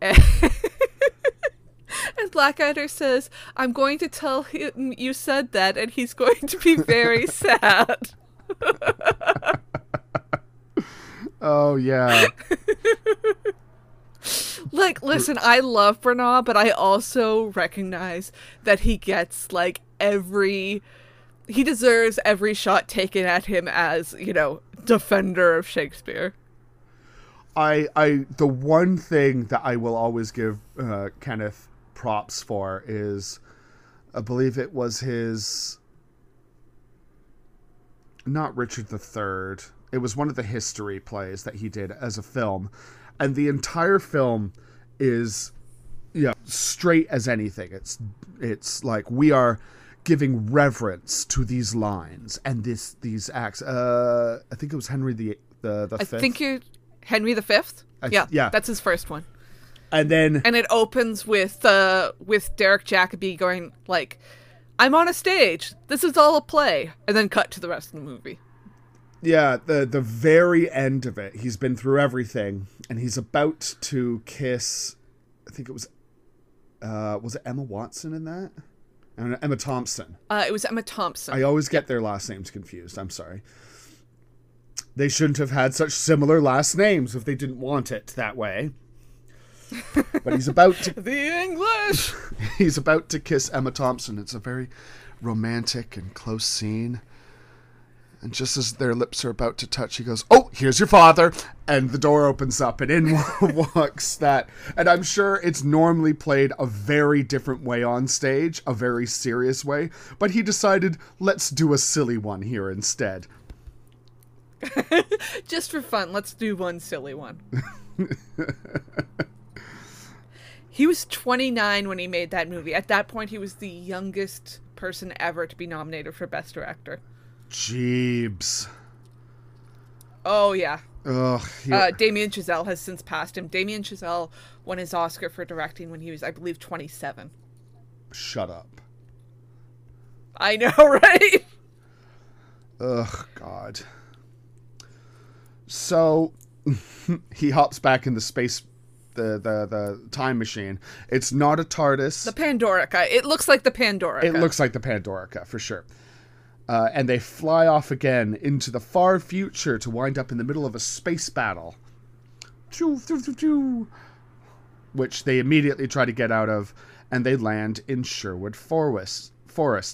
And Blackadder says, I'm going to tell him you said that, and he's going to be very sad. Oh yeah. Like, listen, I love Branagh, but I also recognize that he gets like he deserves every shot taken at him as, you know, defender of Shakespeare. I the one thing that I will always give Kenneth props for is, I believe it was his, not Richard III, it was one of the history plays that he did as a film, and the entire film is, you know, straight as anything. It's like, we are giving reverence to these lines and these acts. I think it was Henry the Fifth. I think you Henry the Fifth. Yeah, that's his first one. And then, and it opens with Derek Jacobi going like, I'm on a stage. This is all a play. And then cut to the rest of the movie. Yeah, the very end of it, he's been through everything, and he's about to kiss, I think it was it Emma Watson in that? Emma Thompson. It was Emma Thompson. I always get their last names confused. I'm sorry. They shouldn't have had such similar last names if they didn't want it that way. But he's about to... The English! He's about to kiss Emma Thompson. It's a very romantic and close scene. And just as their lips are about to touch, he goes, oh, here's your father. And the door opens up and in walks that. And I'm sure it's normally played a very different way on stage, a very serious way. But he decided, let's do a silly one here instead. Just for fun, let's do one silly one. He was 29 when he made that movie. At that point, he was the youngest person ever to be nominated for Best Director. Jeebs. Oh, yeah. Ugh, yeah. Damien Chazelle has since passed him. Damien Chazelle won his Oscar for directing when he was, I believe, 27. Shut up. I know, right? Ugh, God. So, he hops back in the space... The time machine. It's not a TARDIS. The Pandorica. It looks like the Pandorica. It looks like the Pandorica, for sure. And they fly off again into the far future to wind up in the middle of a space battle. Which they immediately try to get out of, and they land in Sherwood Forest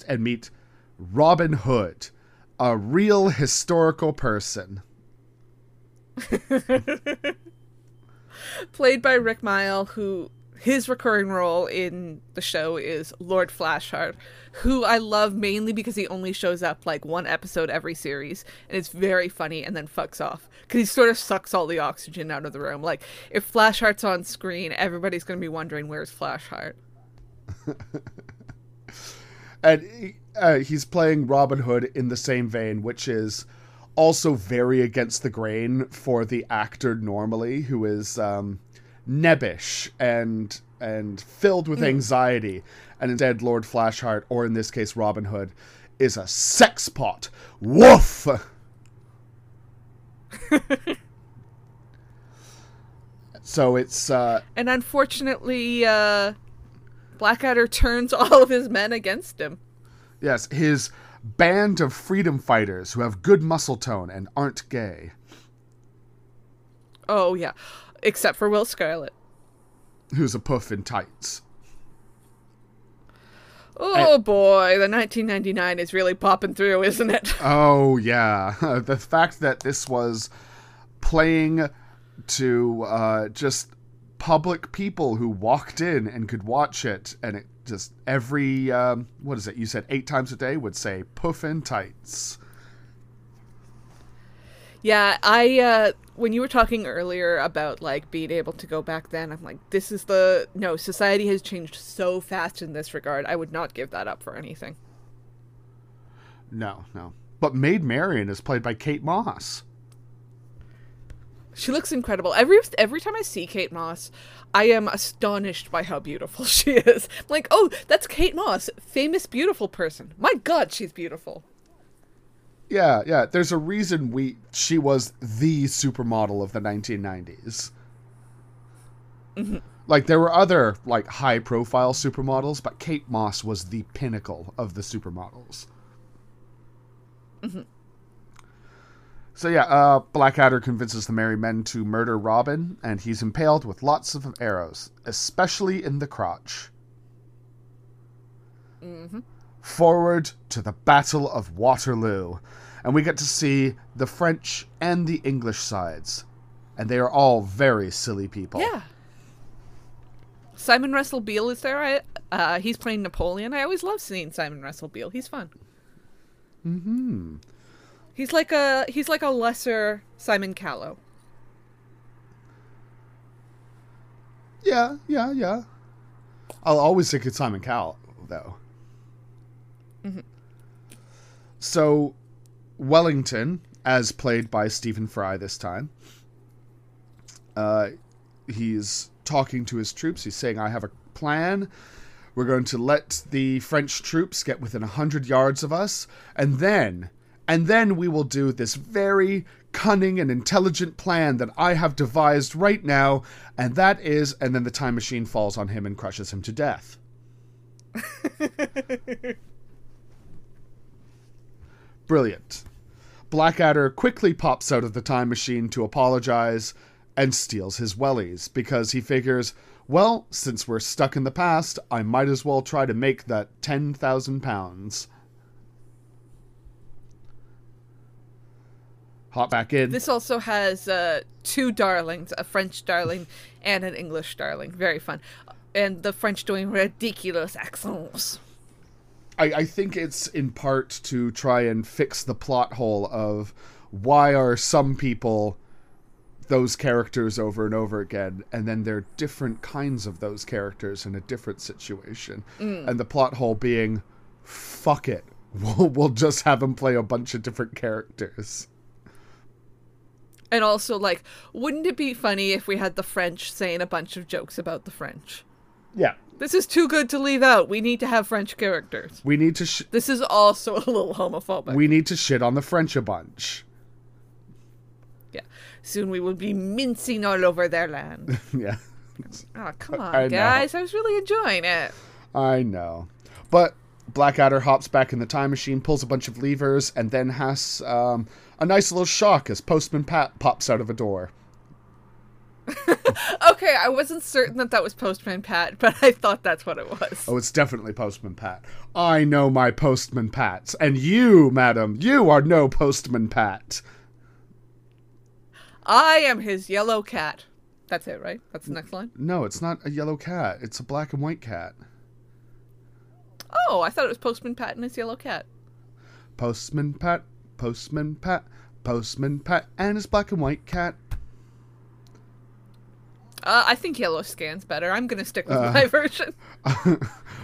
and meet Robin Hood, a real historical person. Played by Rick Mayall, who his recurring role in the show is Lord Flashheart, who I love mainly because he only shows up like one episode every series, and it's very funny, and then fucks off because he sort of sucks all the oxygen out of the room. Like, if Flashheart's on screen, everybody's going to be wondering, where's Flashheart? And he's playing Robin Hood in the same vein, which is also very against the grain for the actor normally, who is nebbish and filled with anxiety. And instead, Lord Flashheart, or in this case Robin Hood, is a sexpot. Woof! So it's... And unfortunately, Blackadder turns all of his men against him. Yes, his... band of freedom fighters who have good muscle tone and aren't gay. Oh, yeah. Except for Will Scarlet. Who's a puff in tights. Oh, and boy. The 1999 is really popping through, isn't it? Oh, yeah. The fact that this was playing to just public people who walked in and could watch it, and it just every, what is it? You said 8 times a day would say, puff in tights. Yeah, when you were talking earlier about, like, being able to go back then, I'm like, this is the... No, society has changed so fast in this regard. I would not give that up for anything. No, no. But Maid Marian is played by Kate Moss. She looks incredible. Every time I see Kate Moss, I am astonished by how beautiful she is. I'm like, oh, that's Kate Moss, famous beautiful person. My God, she's beautiful. Yeah, yeah. There's a reason she was the supermodel of the 1990s. Mm-hmm. Like, there were other, like, high-profile supermodels, but Kate Moss was the pinnacle of the supermodels. Mm-hmm. So yeah, Blackadder convinces the merry men to murder Robin, and he's impaled with lots of arrows, especially in the crotch. Mm-hmm. Forward to the Battle of Waterloo, and we get to see the French and the English sides, and they are all very silly people. Yeah. Simon Russell Beale is there. He's playing Napoleon. I always love seeing Simon Russell Beale. He's fun. Mm-hmm. He's like a lesser Simon Callow. Yeah, yeah, yeah. I'll always think it's Simon Cowell, though. Mm-hmm. So, Wellington, as played by Stephen Fry this time, he's talking to his troops. He's saying, I have a plan. We're going to let the French troops get within 100 yards of us, and then... And then we will do this very cunning and intelligent plan that I have devised right now, and that is... And then the time machine falls on him and crushes him to death. Brilliant. Blackadder quickly pops out of the time machine to apologize and steals his wellies, because he figures, well, since we're stuck in the past, I might as well try to make that 10,000 pounds. Hop back in. This also has two darlings, a French darling and an English darling. Very fun. And the French doing ridiculous accents. I think it's in part to try and fix the plot hole of why are some people those characters over and over again, and then there are different kinds of those characters in a different situation. Mm. And the plot hole being, fuck it. We'll just have them play a bunch of different characters. And also, like, wouldn't it be funny if we had the French saying a bunch of jokes about the French? Yeah. This is too good to leave out. We need to have French characters. We need to... This is also a little homophobic. We need to shit on the French a bunch. Yeah. Soon we will be mincing all over their land. Yeah. Oh, come on, guys. I was really enjoying it. I know. But Blackadder hops back in the time machine, pulls a bunch of levers, and then has... a nice little shock as Postman Pat pops out of a door. Okay, I wasn't certain that was Postman Pat, but I thought that's what it was. Oh, it's definitely Postman Pat. I know my Postman Pats, and you, madam, you are no Postman Pat. I am his yellow cat. That's it, right? That's the next line? No, it's not a yellow cat. It's a black and white cat. Oh, I thought it was Postman Pat and his yellow cat. Postman Pat. Postman Pat, Postman Pat, and his black and white cat. I think yellow scans better. I'm going to stick with my version.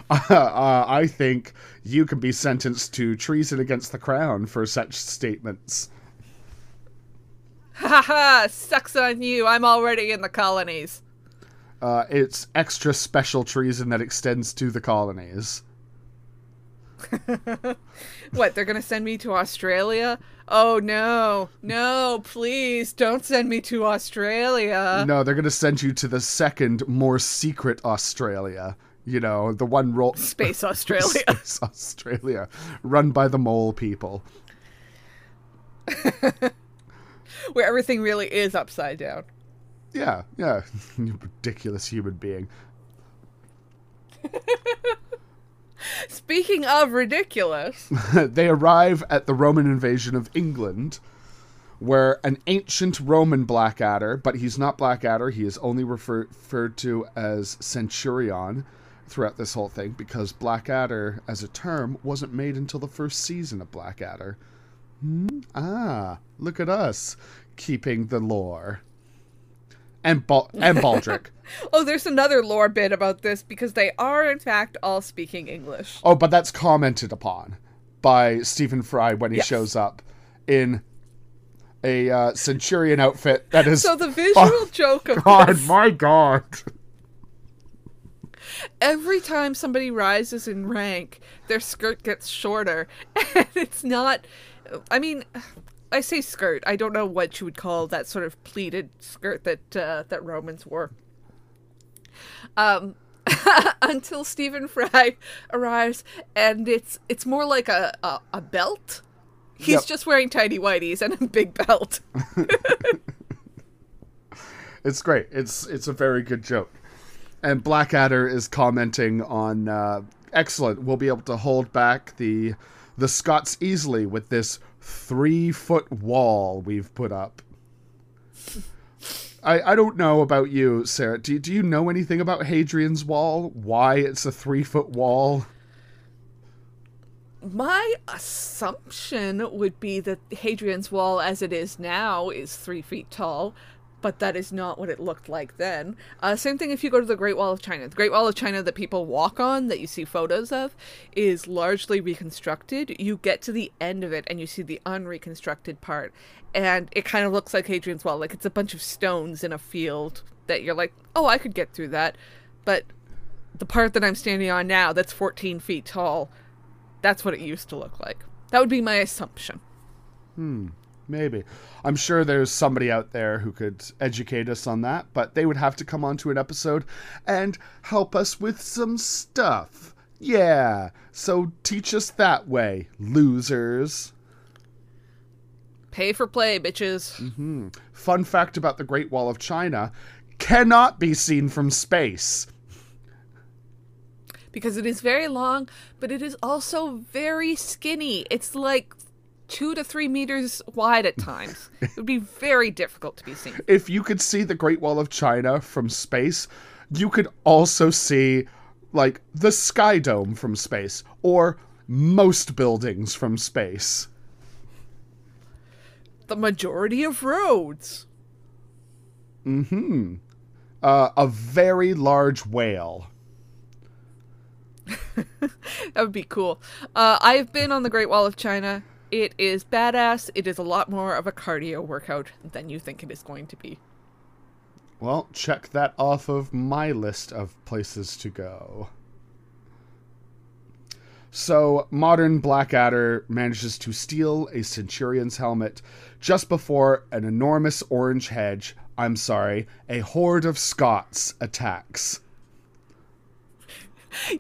I think you can be sentenced to treason against the crown for such statements. Ha ha! Sucks on you. I'm already in the colonies. It's extra special treason that extends to the colonies. What, they're gonna send me to Australia? Oh no, no, please don't send me to Australia. No, they're gonna send you to the second, more secret Australia. You know, the one Space Australia. Space Australia, run by the mole people. Where everything really is upside down. Yeah, yeah. You ridiculous human being. Speaking of ridiculous... They arrive at the Roman invasion of England, where an ancient Roman Blackadder, but he's not Blackadder, he is only referred to as Centurion throughout this whole thing, because Blackadder, as a term, wasn't made until the first season of Blackadder. Hmm? Ah, look at us keeping the lore. And Baldrick. Oh, there's another lore bit about this, because they are, in fact, all speaking English. Oh, but that's commented upon by Stephen Fry when he shows up in a Centurion outfit that is... So the visual joke of God, this... my God. Every time somebody rises in rank, their skirt gets shorter. And it's not... I mean... I say skirt. I don't know what you would call that sort of pleated skirt that that Romans wore. Until Stephen Fry arrives, and it's more like a belt. He's just wearing tidy whities and a big belt. It's great. It's a very good joke. And Blackadder is commenting on excellent. We'll be able to hold back the Scots easily with this 3-foot wall we've put up. I don't know about you, Sarah. Do you know anything about Hadrian's Wall? Why it's a 3-foot wall? My assumption would be that Hadrian's Wall, as it is now, is 3 feet tall, but that is not what it looked like then. Same thing if you go to the Great Wall of China. The Great Wall of China that people walk on, that you see photos of, is largely reconstructed. You get to the end of it and you see the unreconstructed part. And it kind of looks like Hadrian's Wall. Like, it's a bunch of stones in a field that you're like, oh, I could get through that. But the part that I'm standing on now, that's 14 feet tall, that's what it used to look like. That would be my assumption. Maybe. I'm sure there's somebody out there who could educate us on that, but they would have to come onto an episode and help us with some stuff. Yeah. So teach us that way, losers. Pay for play, bitches. Mm-hmm. Fun fact about the Great Wall of China: cannot be seen from space. Because it is very long, but it is also very skinny. It's like 2 to 3 meters wide at times. It would be very difficult to be seen. If you could see the Great Wall of China from space, you could also see, like, the Sky Dome from space, or most buildings from space. The majority of roads. Mm-hmm. A very large whale. That would be cool. I've been on the Great Wall of China. It is badass. It is a lot more of a cardio workout than you think it is going to be. Well, check that off of my list of places to go. So, modern Blackadder manages to steal a centurion's helmet just before an enormous orange hedge, a horde of Scots attacks.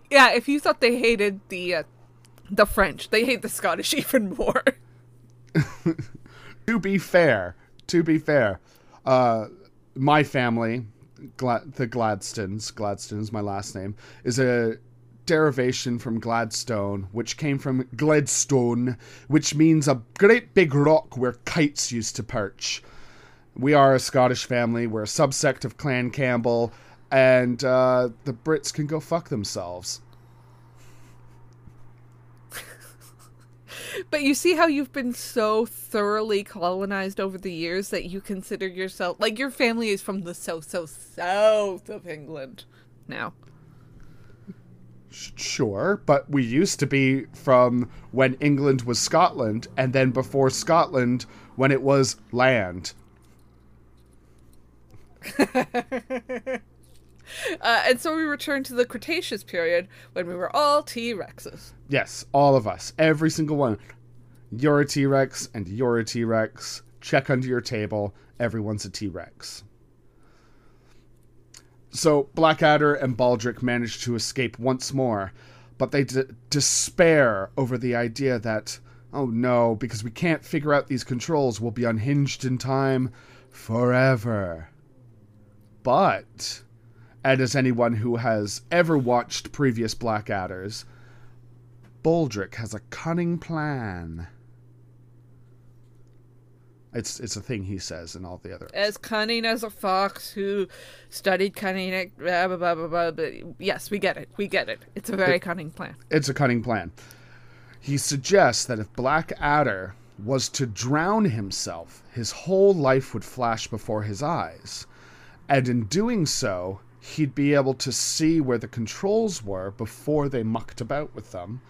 Yeah, if you thought they hated the French, they hate the Scottish even more. To be fair. My family, the Gladstones, Gladstone's my last name, is a derivation from Gladstone, which came from Gledstone, which means a great big rock where kites used to perch. We are a Scottish family. We're a subsect of Clan Campbell, and the Brits can go fuck themselves. But you see how you've been so thoroughly colonized over the years that you consider yourself... Like, your family is from the south of England now. Sure, but we used to be from when England was Scotland, and then before Scotland, when it was land. And so we return to the Cretaceous period when we were all T-Rexes. Yes, all of us. Every single one. You're a T-Rex and you're a T-Rex. Check under your table. Everyone's a T-Rex. So Blackadder and Baldrick manage to escape once more, but they despair over the idea that, oh no, because we can't figure out these controls, we'll be unhinged in time forever. But... And as anyone who has ever watched previous Blackadders, Baldrick has a cunning plan. It's a thing he says in all the other... As cunning as a fox who studied cunning at blah, blah, blah, blah, blah. Yes, we get it. We get it. It's a very cunning plan. It's a cunning plan. He suggests that if Blackadder was to drown himself, his whole life would flash before his eyes. And in doing so, he'd be able to see where the controls were before they mucked about with them,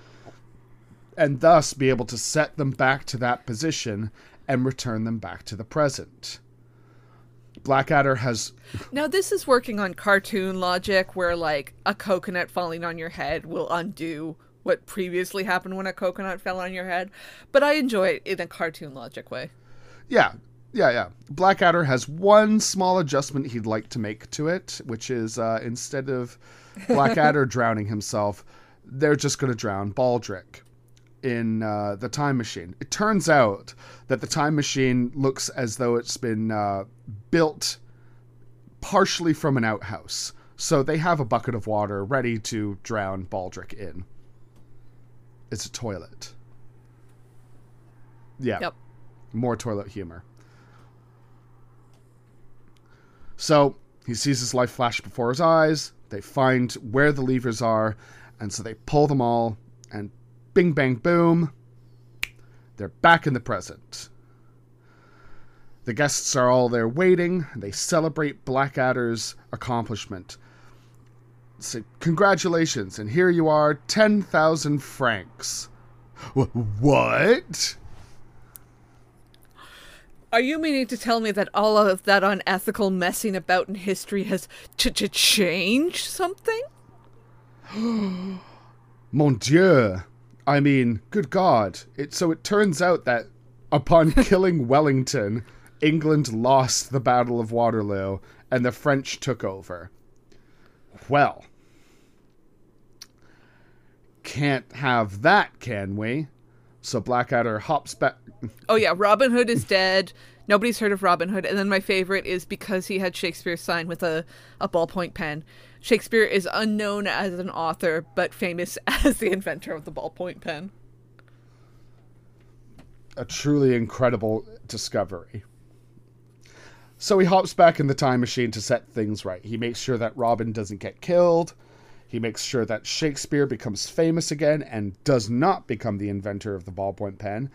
and thus be able to set them back to that position and return them back to the present. Blackadder has... Now, this is working on cartoon logic where, like, a coconut falling on your head will undo what previously happened when a coconut fell on your head. But I enjoy it in a cartoon logic way. Yeah. Blackadder has one small adjustment he'd like to make to it, which is instead of Blackadder drowning himself, they're just going to drown Baldrick in the time machine. It turns out that the time machine looks as though it's been built partially from an outhouse. So they have a bucket of water ready to drown Baldrick in. It's a toilet. Yeah. Yep. More toilet humor. So he sees his life flash before his eyes. They find where the levers are. And so they pull them all and bing, bang, boom. They're back in the present. The guests are all there waiting. They celebrate Blackadder's accomplishment. Say, congratulations, and here you are, 10,000 francs. What? Are you meaning to tell me that all of that unethical messing about in history has changed something? Mon Dieu. I mean, good God. So it turns out that upon killing Wellington, England lost the Battle of Waterloo and the French took over. Well, can't have that, can we? So Blackadder hops back. Oh, yeah. Robin Hood is dead. Nobody's heard of Robin Hood. And then my favorite is because he had Shakespeare signed with a ballpoint pen. Shakespeare is unknown as an author, but famous as the inventor of the ballpoint pen. A truly incredible discovery. So he hops back in the time machine to set things right. He makes sure that Robin doesn't get killed. He makes sure that Shakespeare becomes famous again and does not become the inventor of the ballpoint pen.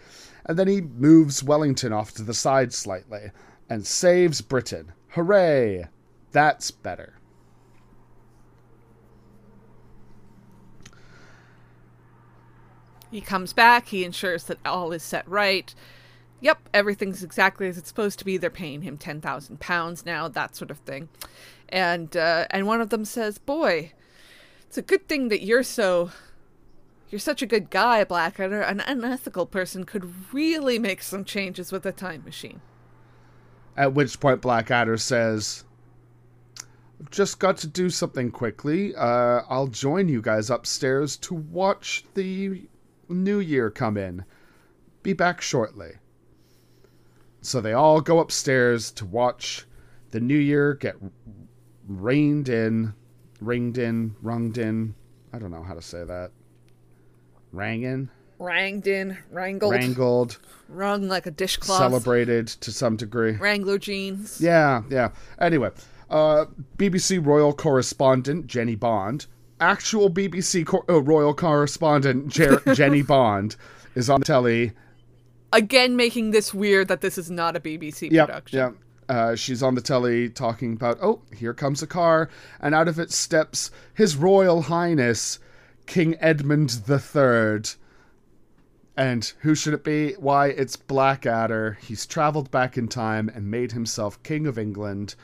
And then he moves Wellington off to the side slightly and saves Britain. Hooray! That's better. He comes back. He ensures that all is set right. Yep, everything's exactly as it's supposed to be. They're paying him £10,000 now, that sort of thing. And one of them says, boy, it's a good thing that you're such a good guy, Blackadder. An unethical person could really make some changes with a time machine. At which point Blackadder says, I've just got to do something quickly. I'll join you guys upstairs to watch the new year come in. Be back shortly. So they all go upstairs to watch the new year get ranged in. I don't know how to say that. Wrangled. Wrung like a dishcloth. Celebrated to some degree. Wrangler jeans. Yeah. Anyway, BBC royal correspondent Jenny Bond, actual BBC royal correspondent Jenny Bond is on the telly. Again, making this weird that this is not a BBC production. Yeah. She's on the telly talking about, oh, here comes a car. And out of it steps His Royal Highness, King Edmund III. And who should it be? Why, it's Blackadder. He's traveled back in time and made himself King of England.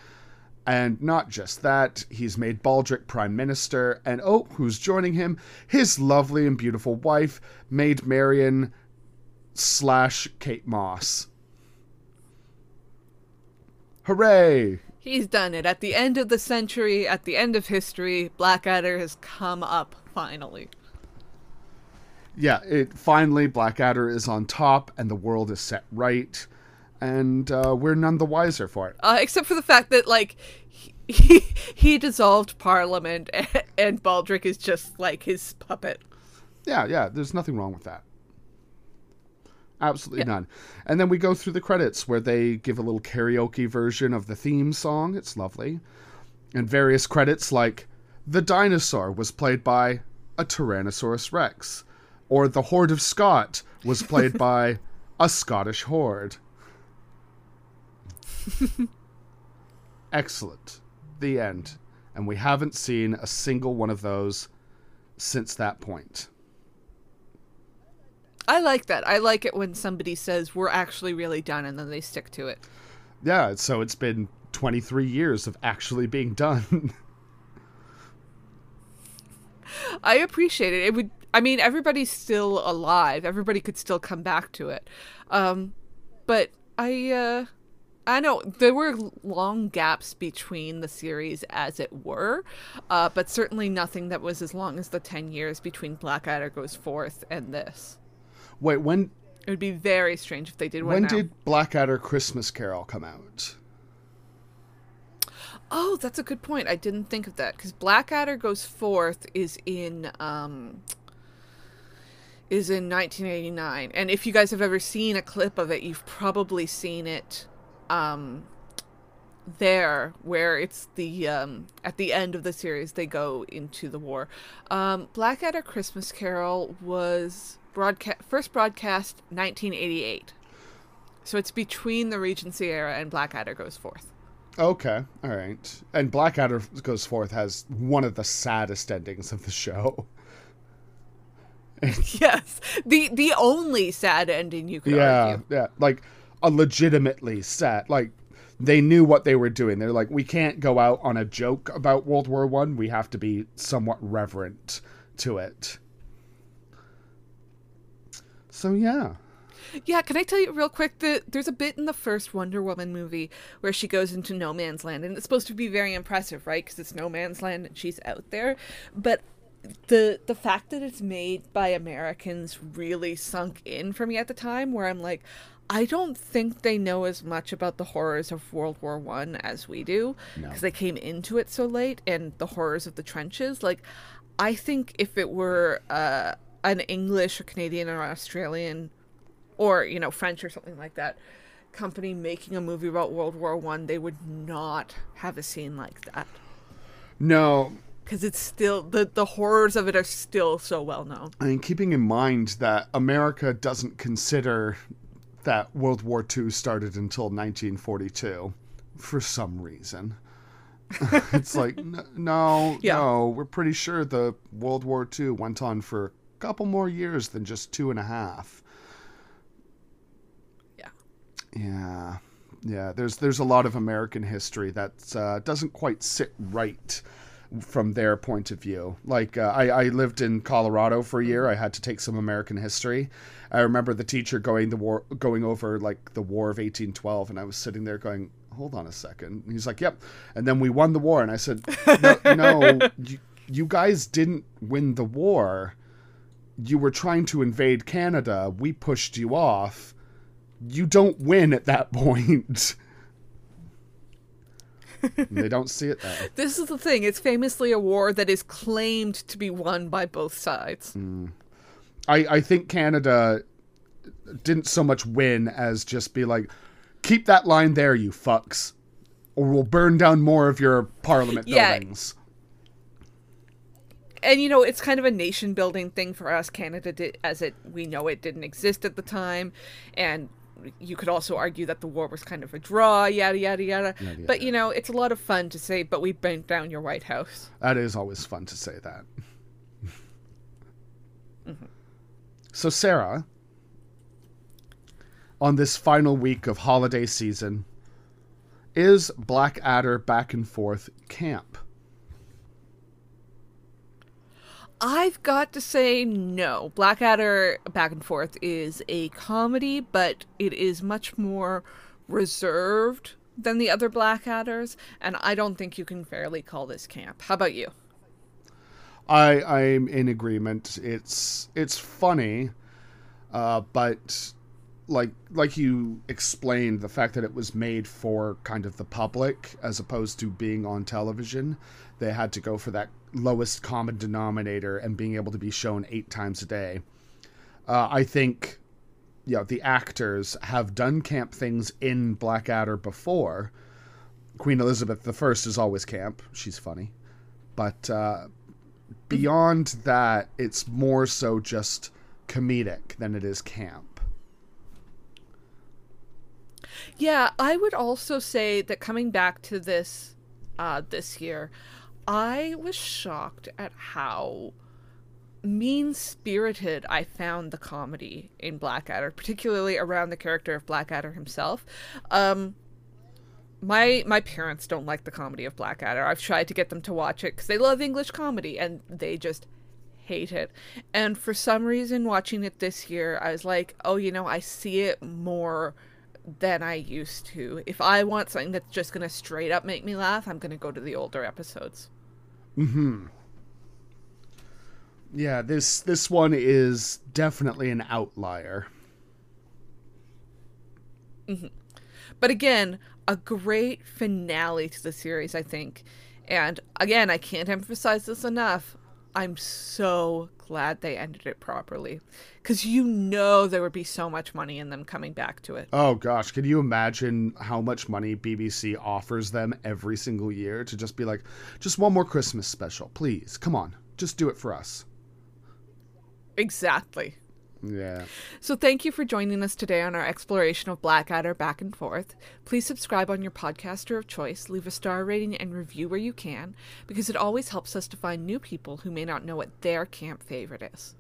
And not just that, he's made Baldrick Prime Minister. And oh, who's joining him? His lovely and beautiful wife, Maid Marian, / Kate Moss. Hooray! He's done it. At the end of the century, at the end of history, Blackadder has come up finally. Yeah, finally Blackadder is on top and the world is set right. And we're none the wiser for it. Except for the fact that, like, he dissolved Parliament and Baldrick is just, like, his puppet. Yeah, there's nothing wrong with that. Absolutely none. And then we go through the credits where they give a little karaoke version of the theme song. It's lovely. And various credits like The Dinosaur was played by a Tyrannosaurus Rex. Or The Horde of Scott was played by a Scottish horde. Excellent. The end. And we haven't seen a single one of those since that point. I like that. I like it when somebody says, we're actually really done, and then they stick to it. Yeah, so it's been 23 years of actually being done. I appreciate it. It would, I mean, everybody's still alive. Everybody could still come back to it. But I know there were long gaps between the series, as it were, but certainly nothing that was as long as the 10 years between Blackadder Goes Forth and this. Wait, when... It would be very strange if they did one now. When did Blackadder Christmas Carol come out? Oh, that's a good point. I didn't think of that, because Blackadder Goes Forth is in 1989. And if you guys have ever seen a clip of it, you've probably seen it there, where it's the at the end of the series they go into the war. Blackadder Christmas Carol was first broadcast 1988. So it's between the Regency era and Blackadder Goes Forth. Okay, all right. And Blackadder Goes Forth has one of the saddest endings of the show. Yes, the only sad ending you could argue. Yeah, like a legitimately sad. Like they knew what they were doing. They're like, we can't go out on a joke about World War I. We have to be somewhat reverent to it. So yeah. Yeah, can I tell you real quick that there's a bit in the first Wonder Woman movie where she goes into no man's land, and it's supposed to be very impressive, right? Because it's no man's land and she's out there. But the fact that it's made by Americans really sunk in for me at the time, where I'm like, I don't think they know as much about the horrors of World War I as we do, because they came into it so late, and the horrors of the trenches. Like, I think if it were an English or Canadian or Australian or, you know, French or something like that company making a movie about World War I, they would not have a scene like that. No. Because it's still, the horrors of it are still so well known. I mean, keeping in mind that America doesn't consider that World War II started until 1942 for some reason. It's like, no, we're pretty sure the World War II went on for a couple more years than just 2.5. Yeah. There's a lot of American history that doesn't quite sit right from their point of view. Like, I lived in Colorado for a year. I had to take some American history. I remember the teacher going over like the War of 1812, and I was sitting there going, "Hold on a second." And he's like, "Yep." And then we won the war, and I said, "No, you guys didn't win the war. You were trying to invade Canada. We pushed you off. You don't win at that point." They don't see it that way. This is the thing. It's famously a war that is claimed to be won by both sides. Mm. I think Canada didn't so much win as just be like, keep that line there, you fucks, or we'll burn down more of your parliament buildings. And, you know, it's kind of a nation-building thing for us. Canada, we know it, didn't exist at the time. And you could also argue that the war was kind of a draw, yada, yada, yada. But, you know, it's a lot of fun to say, but we burnt down your White House. That is always fun to say that. Mm-hmm. So, Sarah, on this final week of holiday season, is Blackadder Back and Forth camp? I've got to say no. Blackadder Back and Forth is a comedy, but it is much more reserved than the other Blackadders, and I don't think you can fairly call this camp. How about you? I'm in agreement. It's funny, but like you explained, the fact that it was made for kind of the public as opposed to being on television, they had to go for that lowest common denominator and being able to be shown 8 times a day. I think, you know, the actors have done camp things in Blackadder before. Queen Elizabeth I is always camp. She's funny. But beyond that, it's more so just comedic than it is camp. Yeah, I would also say that coming back to this this year, I was shocked at how mean-spirited I found the comedy in Blackadder, particularly around the character of Blackadder himself. My parents don't like the comedy of Blackadder. I've tried to get them to watch it because they love English comedy, and they just hate it. And for some reason, watching it this year, I was like, oh, you know, I see it more than I used to. If I want something that's just going to straight up make me laugh, I'm going to go to the older episodes. Mm-hmm. Yeah, this one is definitely an outlier. Mm-hmm. But again, a great finale to the series, I think. And again, I can't emphasize this enough. I'm so glad they ended it properly, because you know there would be so much money in them coming back to it. Oh gosh, can you imagine how much money BBC offers them every single year to just be like, just one more Christmas special, please, come on, just do it for us. Exactly. Yeah. So thank you for joining us today on our exploration of Blackadder Back and Forth. Please subscribe on your podcaster of choice, leave a star rating and review where you can, because it always helps us to find new people who may not know what their camp favorite is.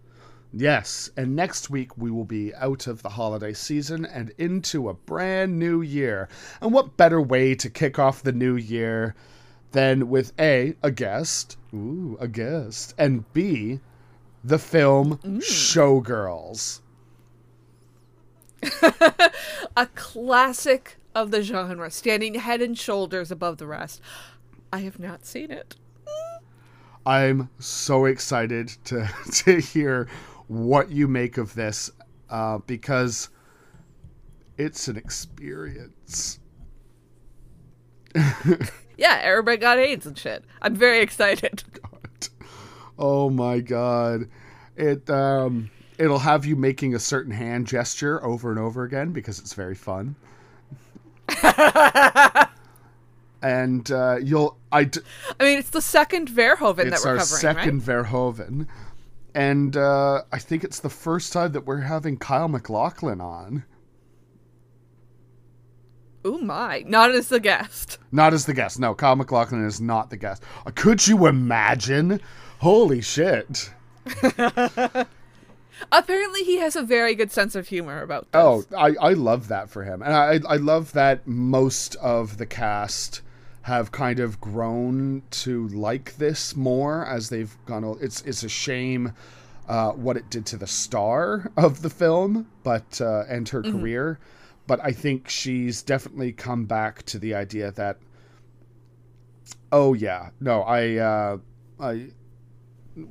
Yes, and next week we will be out of the holiday season and into a brand new year. And what better way to kick off the new year than with a guest, and B, the film Showgirls. A classic of the genre, standing head and shoulders above the rest. I have not seen it. I'm so excited to hear what you make of this, because it's an experience. Yeah, everybody got AIDS and shit. I'm very excited. Oh my God. It'll have you making a certain hand gesture over and over again because it's very fun. And I mean, it's the second Verhoeven that we're covering, right? It's our second Verhoeven. And I think it's the first time that we're having Kyle MacLachlan on. Oh my. Not as the guest. Not as the guest. No, Kyle MacLachlan is not the guest. Could you imagine? Holy shit. Apparently he has a very good sense of humor about this. Oh, I love that for him. And I love that most of the cast have kind of grown to like this more as they've gone old. It's a shame what it did to the star of the film, but and her career. But I think she's definitely come back to the idea that, oh yeah, no, I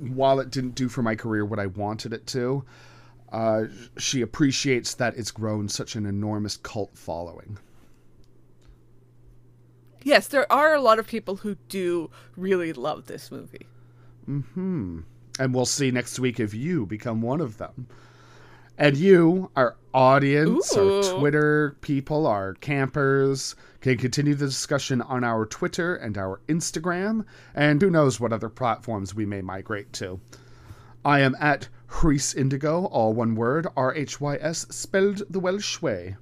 while it didn't do for my career what I wanted it to, she appreciates that it's grown such an enormous cult following. Yes, there are a lot of people who do really love this movie. Mm-hmm. And we'll see next week if you become one of them. And you, our audience, our Twitter people, our campers, can continue the discussion on our Twitter and our Instagram, and who knows what other platforms we may migrate to. I am at Rhys Indigo, all one word, R-H-Y-S, spelled the Welsh way.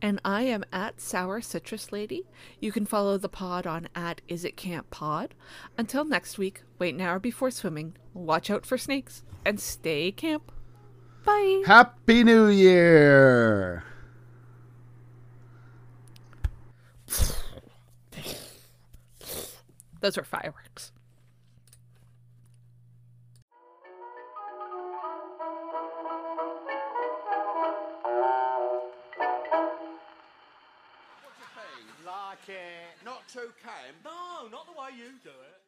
And I am at Sour Citrus Lady. You can follow the pod on at Is It Camp Pod. Until next week, wait an hour before swimming, watch out for snakes, and stay camp. Bye. Happy New Year. Those are fireworks. Not too calm. No, not the way you do it.